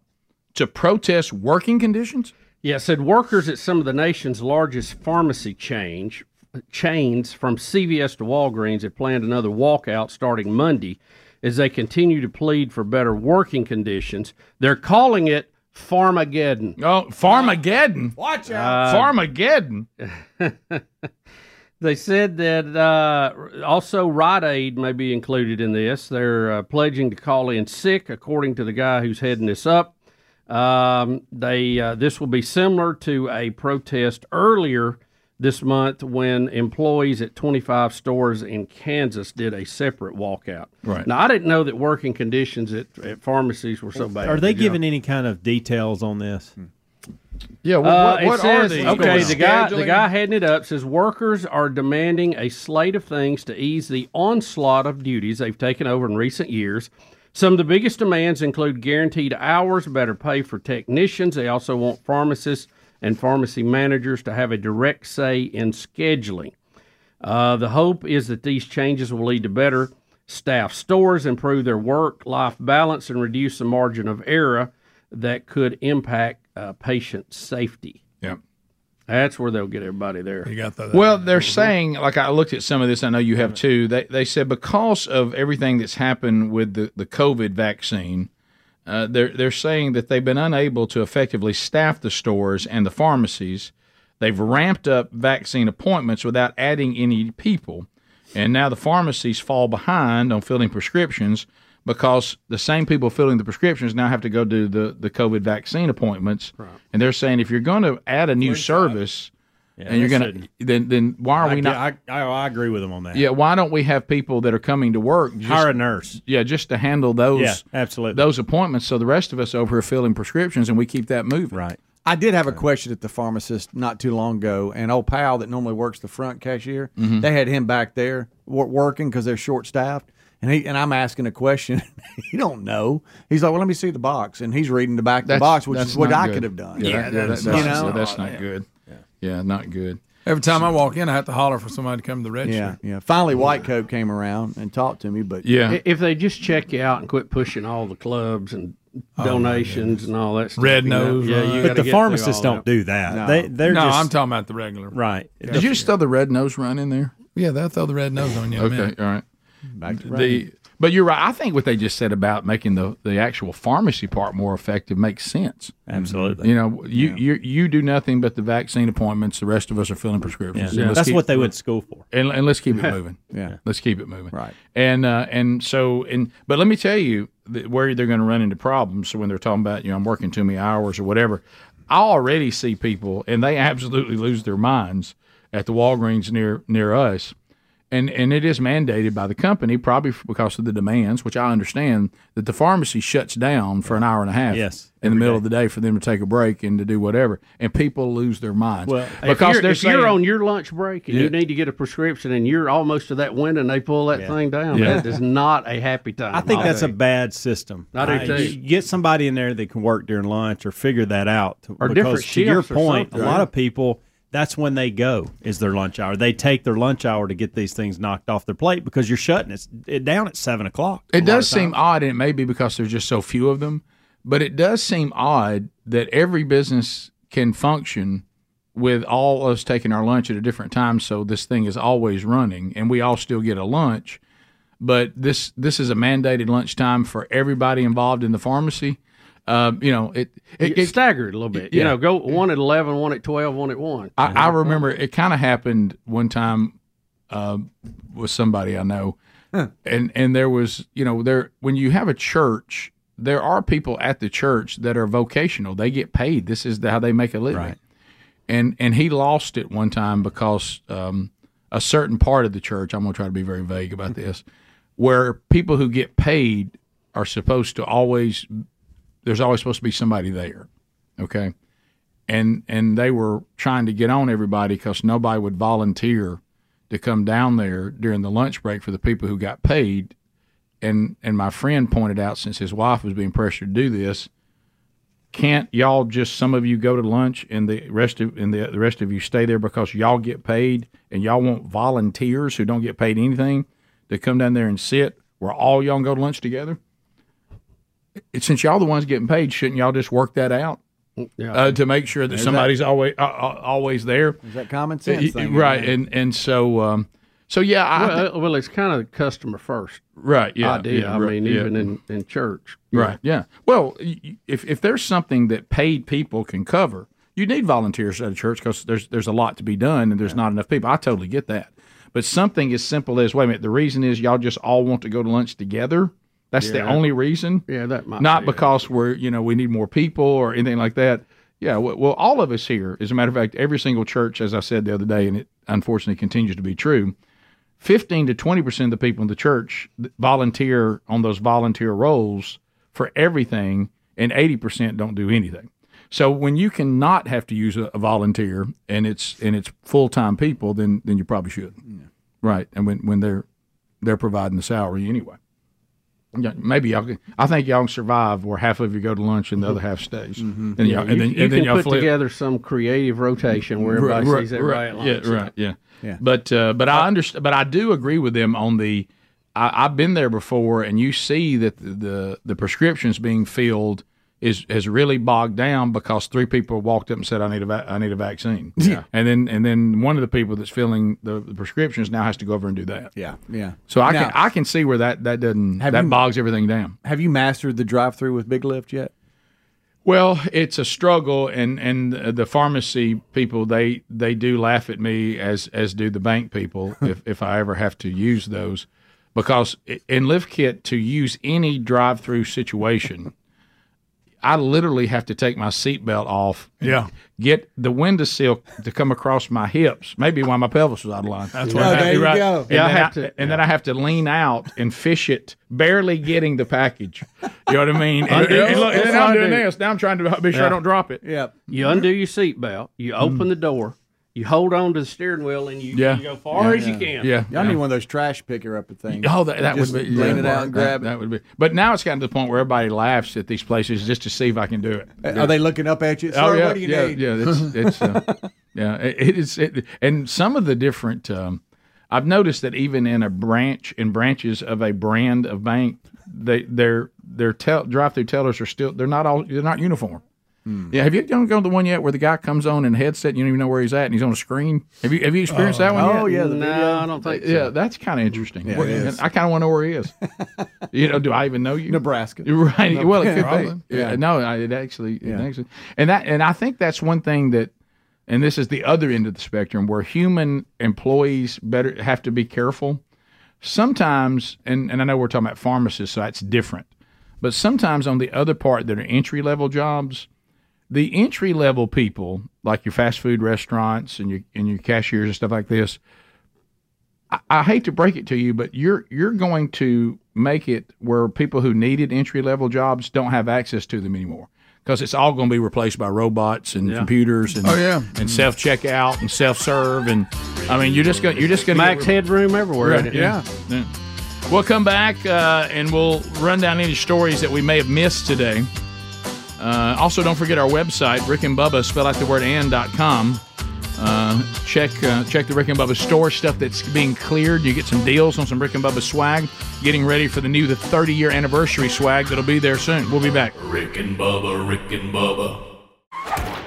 to protest working conditions. Yeah, said workers at some of the nation's largest pharmacy change, chains from C V S to Walgreens have planned another walkout starting Monday as they continue to plead for better working conditions. They're calling it Farmageddon. Oh, Farmageddon. Watch out. Uh, Farmageddon. They said that uh, also Rite Aid may be included in this. They're uh, pledging to call in sick, according to the guy who's heading this up. Um, they uh, this will be similar to a protest earlier this month when employees at twenty-five stores in Kansas did a separate walkout. Right. Now, I didn't know that working conditions at, at pharmacies were so bad. Are they giving know? any kind of details on this? Hmm. Yeah, what, uh, what, what says, are these? Okay, the guy, the guy heading it up says workers are demanding a slate of things to ease the onslaught of duties they've taken over in recent years. Some of the biggest demands include guaranteed hours, better pay for technicians. They also want pharmacists and pharmacy managers to have a direct say in scheduling. Uh, the hope is that these changes will lead to better staff stores, improve their work-life balance, and reduce the margin of error that could impact uh, patient safety. Yep. That's where they'll get everybody there. You got that. Well, they're saying, like I looked at some of this, I know you have too, they they said because of everything that's happened with the, the COVID vaccine, uh, they're, they're saying that they've been unable to effectively staff the stores and the pharmacies. They've ramped up vaccine appointments without adding any people, and now the pharmacies fall behind on filling prescriptions because the same people filling the prescriptions now have to go do the, the COVID vaccine appointments. Right. And they're saying if you're going to add a new We're service yeah, and you're going to, then then why are I, we not? I, I, I agree with them on that. Yeah, why don't we have people that are coming to work? Just, hire a nurse. Yeah, just to handle those, yeah, absolutely. those appointments so the rest of us over here filling prescriptions and we keep that moving. Right. I did have a question at the pharmacist not too long ago, and old pal that normally works the front cashier, mm-hmm. they had him back there working because they're short-staffed. And he and I'm asking a question. He don't know. He's like, well, let me see the box, and he's reading the back of the box, which is what I could have done. Yeah, that's not good. Yeah. yeah, not good. Every time so, I walk in, I have to holler for somebody to come to the register. Yeah, yeah. Finally, White Coat came around and talked to me, but yeah, if they just check you out and quit pushing all the clubs and donations oh, and all that stuff. Red nose. Yeah, you but the pharmacists don't that. do that. No, they, they're no just, I'm talking about the regular. Right. Yeah. Did you just throw the red nose run in there? Yeah, they'll throw the red nose on you. Okay, all right. Back to the, but you're right. I think what they just said about making the, the actual pharmacy part more effective makes sense. Absolutely. You know, you, yeah. you you do nothing but the vaccine appointments. The rest of us are filling prescriptions. Yeah. Yeah. That's keep, what they went to school for. And, and let's keep it moving. yeah. Let's keep it moving. Right. And uh, and so and but let me tell you where they're going to run into problems. So when they're talking about you know I'm working too many hours or whatever, I already see people and they absolutely lose their minds at the Walgreens near near us. And and it is mandated by the company, probably because of the demands, which I understand, that the pharmacy shuts down for an hour and a half yes, in the middle day. of the day for them to take a break and to do whatever. And people lose their minds. Well, because if you're, if saying, you're on your lunch break and yeah. you need to get a prescription and you're almost to that window and they pull that yeah. thing down, yeah. that is not a happy time. I think that's day. a bad system. I do I, too. You get somebody in there that can work during lunch or figure that out. To, or different shifts. To your point, a lot of people... That's when they go, is their lunch hour. They take their lunch hour to get these things knocked off their plate because you're shutting it, it down at seven o'clock. It does seem odd, and it may be because there's just so few of them, but it does seem odd that every business can function with all of us taking our lunch at a different time, so this thing is always running, and we all still get a lunch. But this this is a mandated lunchtime for everybody involved in the pharmacy. Um, you know, it, it, it staggered a little bit. Yeah. You know, go one at eleven, one at twelve, one at one. I, I remember it kind of happened one time uh, with somebody I know, huh. and and there was you know there when you have a church, there are people at the church that are vocational. They get paid. This is the, how they make a living. Right. And and he lost it one time because um, a certain part of the church. I'm going to try to be very vague about this, where people who get paid are supposed to always. There's always supposed to be somebody there, okay? and and they were trying to get on everybody because nobody would volunteer to come down there during the lunch break for the people who got paid. And and my friend pointed out, since his wife was being pressured to do this, can't y'all just, some of you go to lunch and the rest of and the, the rest of you stay there because y'all get paid, and y'all want volunteers who don't get paid anything to come down there and sit where all y'all go to lunch together? It, since y'all the ones getting paid, shouldn't y'all just work that out? Yeah. Uh, to make sure that There's somebody's that, always uh, always there. Is that common sense? Uh, thing, right, and and so um, so yeah. I well, uh, well, it's kind of customer first, right? Yeah, idea. Yeah, I right, mean, yeah. even in, in church, right? Yeah. yeah. Well, if if there's something that paid people can cover, you need volunteers at a church because there's there's a lot to be done and there's yeah. not enough people. I totally get that, but something as simple as, wait a minute, the reason is y'all just all want to go to lunch together. That's yeah, the only reason. Yeah, that might not be because it. we're you know we need more people or anything like that. Yeah, well, all of us here, as a matter of fact, every single church, as I said the other day, and it unfortunately continues to be true, fifteen to twenty percent of the people in the church volunteer on those volunteer roles for everything, and eighty percent don't do anything. So when you cannot have to use a volunteer and it's and it's full time people, then then you probably should, yeah. right? And when when they're they're providing the salary anyway. Maybe y'all can, I think y'all can survive where half of you go to lunch and the other half stays. Mm-hmm. And, y'all, yeah, you, and then, you and then can y'all put flip. together some creative rotation where everybody right, sees everybody right, at lunch. Yeah, right, yeah. yeah. But uh, but I understand. But I do agree with them on the. I, I've been there before, and you see that the the, the prescriptions being filled is has really bogged down because three people walked up and said, "I need a va- I need a vaccine." Yeah. And then and then one of the people that's filling the, the prescriptions now has to go over and do that. Yeah. Yeah. So I now, can I can see where that that doesn't that you, bogs everything down. Have you mastered the drive-through with Big Lift yet? Well, it's a struggle, and and the pharmacy people they they do laugh at me as as do the bank people if if I ever have to use those, because in LiftKit to use any drive-through situation. I literally have to take my seatbelt off. Yeah. Get the windowsill to come across my hips. Maybe why my pelvis was out of line. That's right. There you go. And, yeah, then, I have I, to, and yeah. then I have to lean out and fish it, barely getting the package. You know what I mean? And, and, and, look, and then I'm doing this. Now I'm trying to be sure yeah. I don't drop it. Yeah. You undo your seatbelt. You open mm. the door. You hold on to the steering wheel and you, yeah. you go far yeah, as yeah. you can. Yeah, y'all yeah. need one of those trash picker up things. Oh, that, that would be lean yeah, it out and grab that, it. That would be. But now it's gotten to the point where everybody laughs at these places just to see if I can do it. Are yeah. they looking up at you? Sir, oh, yeah, what do you yeah, need? Yeah, it's, it's uh, yeah, it is. It, and some of the different, um, I've noticed that even in a branch, in branches of a brand of bank, they their their tel- drive-through tellers are still they're not all they're not uniform. Yeah, have you gone to the one yet where the guy comes on in a headset and you don't even know where he's at and he's on a screen? Have you have you experienced oh, that one oh, yet? Oh, yeah. The video. No, I don't think so. Yeah, that's kind of interesting. Yeah, where, I kind of want to know where he is. You know, do I even know you? Nebraska. Right. Nebraska. Well, it could yeah, be. Yeah. yeah. No, it actually, yeah. it actually. And that, and I think that's one thing that, and this is the other end of the spectrum, where human employees better have to be careful. Sometimes, and, and I know we're talking about pharmacists, so that's different. But sometimes on the other part that are entry-level jobs, the entry-level people, like your fast food restaurants and your and your cashiers and stuff like this, I, I hate to break it to you, but you're you're going to make it where people who needed entry-level jobs don't have access to them anymore because it's all going to be replaced by robots and yeah. computers and, oh, yeah. and self-checkout and self-serve. And I mean, you're just going you're just going to max headroom everywhere. Right. Yeah. yeah. We'll come back uh, and we'll run down any stories that we may have missed today. Uh, also, don't forget our website, Rick and Bubba, spell out the word and dot com. Uh, check, uh, check the Rick and Bubba store, stuff that's being cleared. You get some deals on some Rick and Bubba swag, getting ready for the new the thirty-year anniversary swag that'll be there soon. We'll be back. Rick and Bubba, Rick and Bubba.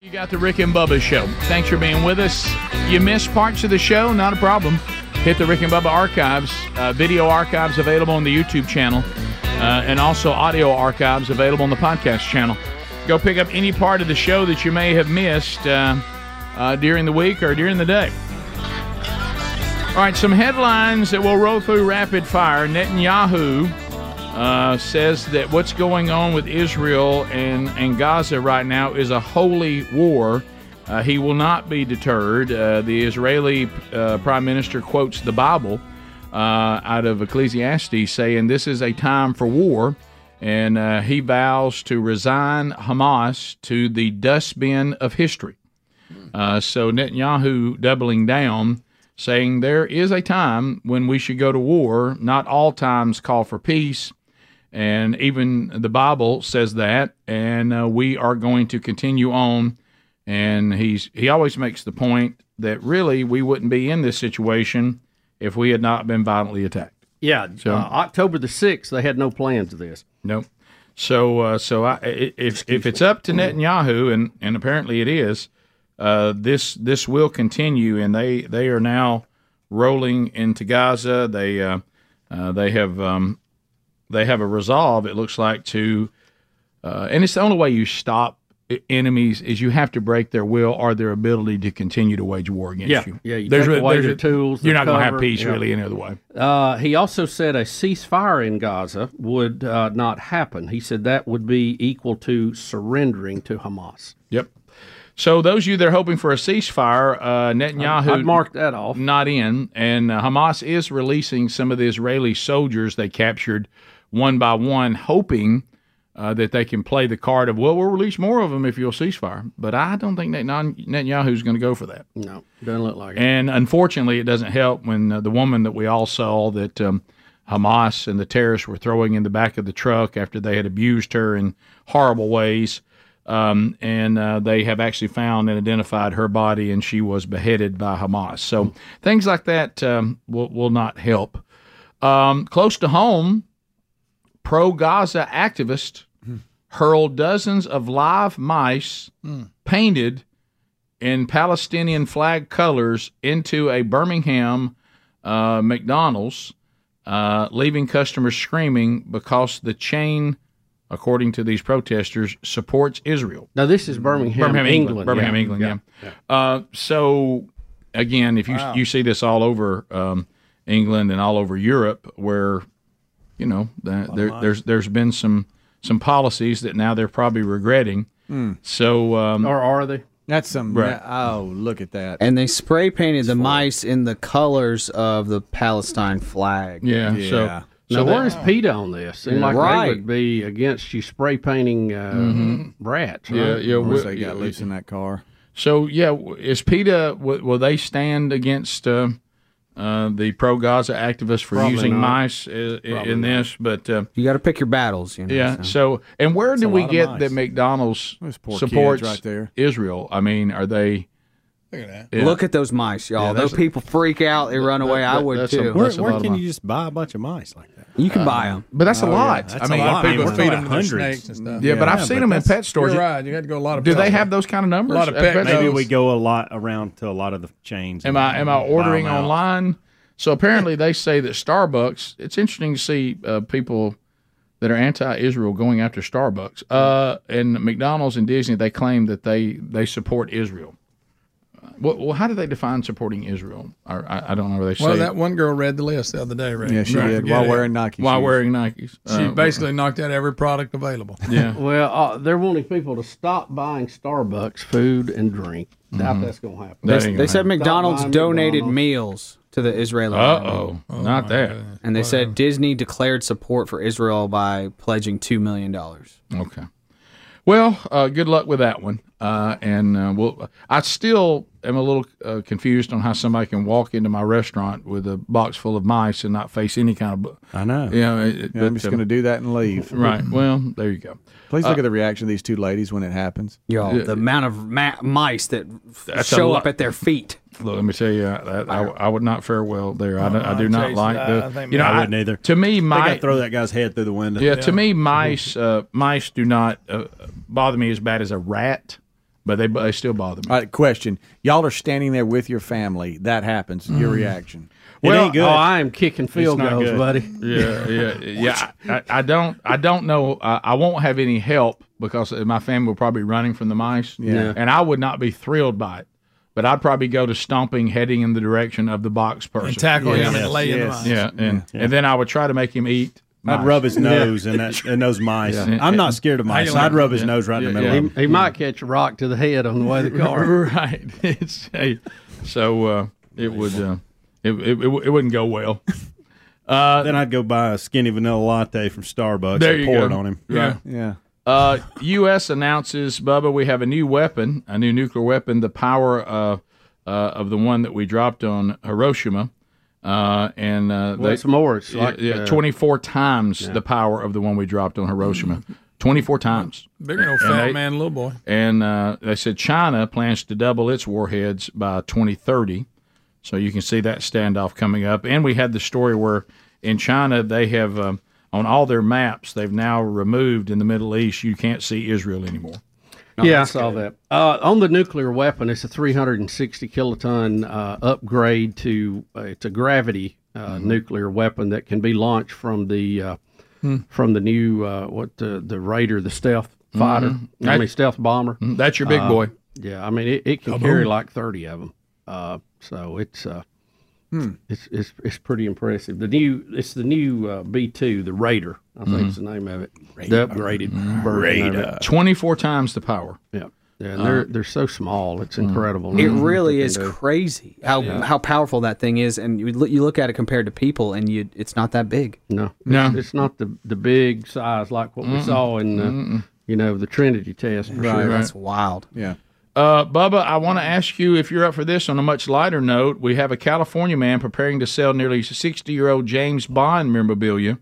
You got the Rick and Bubba show. Thanks for being with us. You missed parts of the show? Not a problem. Hit the Rick and Bubba archives, uh, video archives available on the YouTube channel. Uh, and also audio archives available on the podcast channel. Go pick up any part of the show that you may have missed uh, uh, during the week or during the day. All right, some headlines that we'll roll through rapid fire. Netanyahu uh, says that what's going on with Israel and, and Gaza right now is a holy war. Uh, he will not be deterred. Uh, the Israeli uh, prime minister quotes the Bible. Uh, out of Ecclesiastes, saying this is a time for war, and uh, he vows to resign Hamas to the dustbin of history. Uh, so Netanyahu doubling down, saying there is a time when we should go to war. Not all times call for peace, and even the Bible says that, and uh, we are going to continue on. And he's he always makes the point that really we wouldn't be in this situation if we had not been violently attacked. Yeah, so, uh, October the sixth, they had no plans of this. No. Nope. So uh, so I, if, if it's up to Netanyahu, and, and apparently it is, uh, this this will continue, and they, they are now rolling into Gaza. They uh, uh, they have um, they have a resolve, it looks like, to uh, – and it's the only way you stop enemies is you have to break their will or their ability to continue to wage war against yeah. you. Yeah, you there's, take away there's your a, tools. You're not going to have peace yeah. really any other way. Uh, he also said a ceasefire in Gaza would uh, not happen. He said that would be equal to surrendering to Hamas. Yep. So those of you that are hoping for a ceasefire, uh, Netanyahu... I'd mark that off. Not in. And uh, Hamas is releasing some of the Israeli soldiers they captured one by one, hoping... Uh, that they can play the card of, well, we'll release more of them if you'll ceasefire. But I don't think Netanyahu's going to go for that. No, doesn't look like it. And unfortunately, it doesn't help when uh, the woman that we all saw that um, Hamas and the terrorists were throwing in the back of the truck after they had abused her in horrible ways, um, and uh, they have actually found and identified her body, and she was beheaded by Hamas. So mm. things like that um, will, will not help. Um, close to home, pro-Gaza activists hurled dozens of live mice mm. painted in Palestinian flag colors into a Birmingham uh, McDonald's, uh, leaving customers screaming because the chain, according to these protesters, supports Israel. Now, this is Birmingham, Birmingham England. England. Birmingham, yeah. England, yeah. yeah. yeah. Uh, so, again, if you wow. you see this all over um, England and all over Europe where, you know, the, there, there's there's been some... some policies that now they're probably regretting. Mm. So, um, or are they? That's some. Right. Oh, look at that! And they spray painted it's the fun. mice in the colors of the Palestine flag. Yeah. yeah. So, now so where that, is PETA on this? Seems yeah. like right. they would be against you spray painting uh, mm-hmm. rats. Right? Yeah. Yeah. Once they got yeah, loose in that car. So yeah, is PETA? Will they stand against uh, uh, the pro-Gaza activists for probably using not. mice in, in this, but uh, you got to pick your battles. You know, yeah. So. so, and where That's do we get mice. that McDonald's supports right there. Israel? I mean, are they? Look at that. Yeah. Look at those mice, y'all. Yeah, those a, people freak out. They run away. That, I would, too. A, where where can you just buy a bunch of mice like that? You can uh, buy them. But that's a oh, lot. Yeah, that's I mean, a lot. people I mean, feed them hundreds. Snakes and stuff. Yeah, yeah, but I've yeah, seen but them in pet stores. You're right. You had to go a lot of Do pets. They have those kind of numbers? A lot of pets. Maybe we go a lot around to a lot of the chains. Am I am I ordering online? So apparently they say that Starbucks, it's interesting to see uh, people that are anti-Israel going after Starbucks. Uh, and McDonald's and Disney, they claim that they, they support Israel. Well, how do they define supporting Israel? I, I don't know where they say. Well, that one girl read the list the other day, right? Yeah, she right. did, while wearing Nikes. While shoes. wearing Nikes. She uh, basically well. knocked out every product available. Yeah. Well, uh, they're wanting people to stop buying Starbucks food and drink. Mm-hmm. Doubt that's going to happen. They, they said happen. McDonald's donated McDonald's. meals to the Israeli army. Uh-oh. Oh, not that. God. And they what? said Disney declared support for Israel by pledging two million dollars. Okay. Well, uh, good luck with that one. Uh, and uh, we'll, I still am a little uh, confused on how somebody can walk into my restaurant with a box full of mice and not face any kind of. I know. You know it, yeah, but, I'm just uh, going to do that and leave. Right. Well, there you go. Please look uh, at the reaction of these two ladies when it happens. Yo, the uh, amount of ma mice that show up at their feet. Look, let me tell you, I, I, I would not fare well there. I, no, I do not like the. I, I you know, I wouldn't I, either. To me, mice. I think I'd throw that guy's head through the window. Yeah. yeah. To me, mice uh, mice do not uh, bother me as bad as a rat, but they, they still bother me. All right, question: y'all are standing there with your family. That happens. Mm. Your reaction. Well, it ain't good. Oh, I am kicking field goals, good. buddy. Yeah, yeah, yeah. I, I don't, I don't know. I, I won't have any help because my family will probably be running from the mice. Yeah. yeah, and I would not be thrilled by it. But I'd probably go to stomping, heading in the direction of the box person, and tackle yes. him and lay yes. in the mice. Yeah, and yeah. and then I would try to make him eat. Mice. I'd rub his nose yeah. and, that, and those mice. Yeah. I'm not scared of mice. So I'd rub his yeah. nose right yeah. in the middle. Yeah. He, he might catch a rock to the head on the way to the car. Right. It's, hey, so uh, it would. Uh, It, it, it wouldn't go well. Uh, then I'd go buy a skinny vanilla latte from Starbucks and pour go. it on him. Right? Yeah. yeah. Uh, U S announces, Bubba, we have a new weapon, a new nuclear weapon, the power of, uh, of the one that we dropped on Hiroshima. Uh, and uh, well, they, it's more. It's like, yeah, uh, twenty-four times yeah. the power of the one we dropped on Hiroshima. twenty-four times. Big old fat man, little boy. And uh, they said China plans to double its warheads by twenty thirty. So you can see that standoff coming up. And we had the story where in China they have, um, on all their maps, they've now removed in the Middle East, you can't see Israel anymore. No, yeah, I saw that. Uh, on the nuclear weapon, it's a three hundred sixty kiloton uh, upgrade to, uh, it's a gravity uh, mm-hmm. nuclear weapon that can be launched from the uh, hmm. from the new, uh, what, the, the Raider, the stealth fighter, mm-hmm. I mean, stealth bomber. That's your big uh, boy. Yeah, I mean, it, it can oh, carry boom. like thirty of them. Uh, so it's uh, hmm. it's it's it's pretty impressive. The new it's the new uh, B two, the Raider, I think mm-hmm. is the name of it. Raider. The upgraded mm-hmm. Raider. twenty-four times the power. Yeah, yeah. And uh, they're they're so small. It's mm-hmm. incredible. It really is do. crazy how yeah. how powerful that thing is. And you look, you look at it compared to people, and you it's not that big. No, no, it's, it's not the the big size like what mm-mm. we saw in uh, you know the Trinity test. For right, sure. That's wild. Yeah. Uh, Bubba, I want to ask you if you're up for this on a much lighter note. We have a California man preparing to sell nearly sixty-year-old James Bond memorabilia,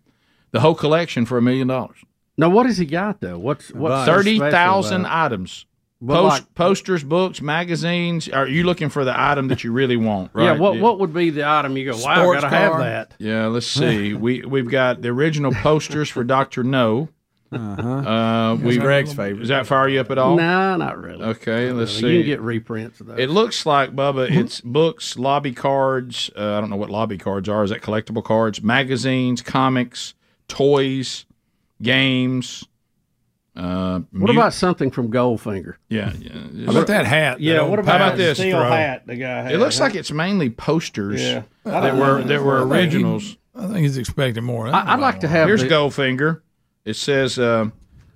the whole collection for a million dollars. Now, what has he got, though? What's, what's thirty thousand items. Post, like, posters, books, magazines. Are you looking for the item that you really want, right? Yeah, what, what would be the item you go, wow, I've got to have that. Yeah, let's see. we, we've got the original posters for Doctor No. Uh-huh. Uh, we Greg's favorite. Does that fire you up at all? No, not really. Okay, not let's really. see. You can get reprints of those. It looks like, Bubba, it's books, lobby cards. Uh, I don't know what lobby cards are. Is that collectible cards? Magazines, comics, toys, games. Uh, what about something from Goldfinger? Yeah, yeah. How about that hat? Yeah. What about, how about this steel throw? hat the guy had? It looks like it's mainly posters yeah. that were that were originals. I think he's expecting more. I, I'd like to have. Here's the, Goldfinger. It says, uh,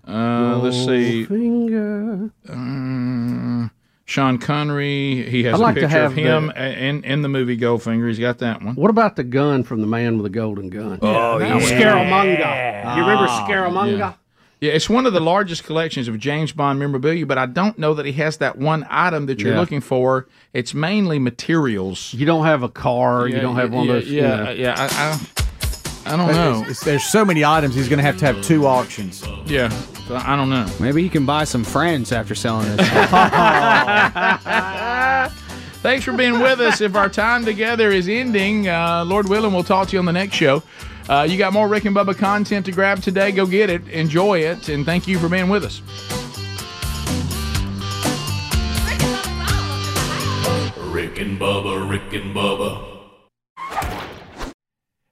uh, let's see, um, Sean Connery, he has I'd a like picture of him the, in, in the movie Goldfinger. He's got that one. What about the gun from The Man with the Golden Gun? Oh, yeah. yeah. Scaramanga. You remember Scaramanga? Yeah. yeah, it's one of the largest collections of James Bond memorabilia, but I don't know that he has that one item that you're yeah. looking for. It's mainly materials. You don't have a car. Yeah, you don't have yeah, one of those. Yeah, yeah. yeah. yeah I, I I don't know. It's, it's, there's so many items, he's going to have to have two auctions. Yeah. So I don't know. Maybe he can buy some friends after selling it. Thanks for being with us. If our time together is ending, uh, Lord willing, we'll talk to you on the next show. Uh, you got more Rick and Bubba content to grab today. Go get it. Enjoy it. And thank you for being with us. Rick and Bubba, Rick and Bubba.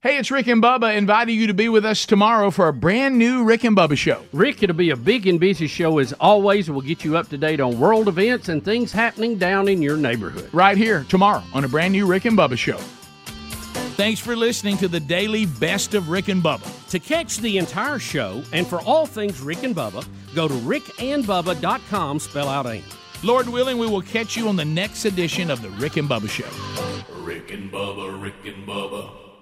Hey, it's Rick and Bubba inviting you to be with us tomorrow for a brand new Rick and Bubba show. Rick, it'll be a big and busy show as always. We'll get you up to date on world events and things happening down in your neighborhood. Right here tomorrow on a brand new Rick and Bubba show. Thanks for listening to the daily best of Rick and Bubba. To catch the entire show and for all things Rick and Bubba, go to rick and bubba dot com, spell out AIM. Lord willing, we will catch you on the next edition of the Rick and Bubba show. Rick and Bubba, Rick and Bubba.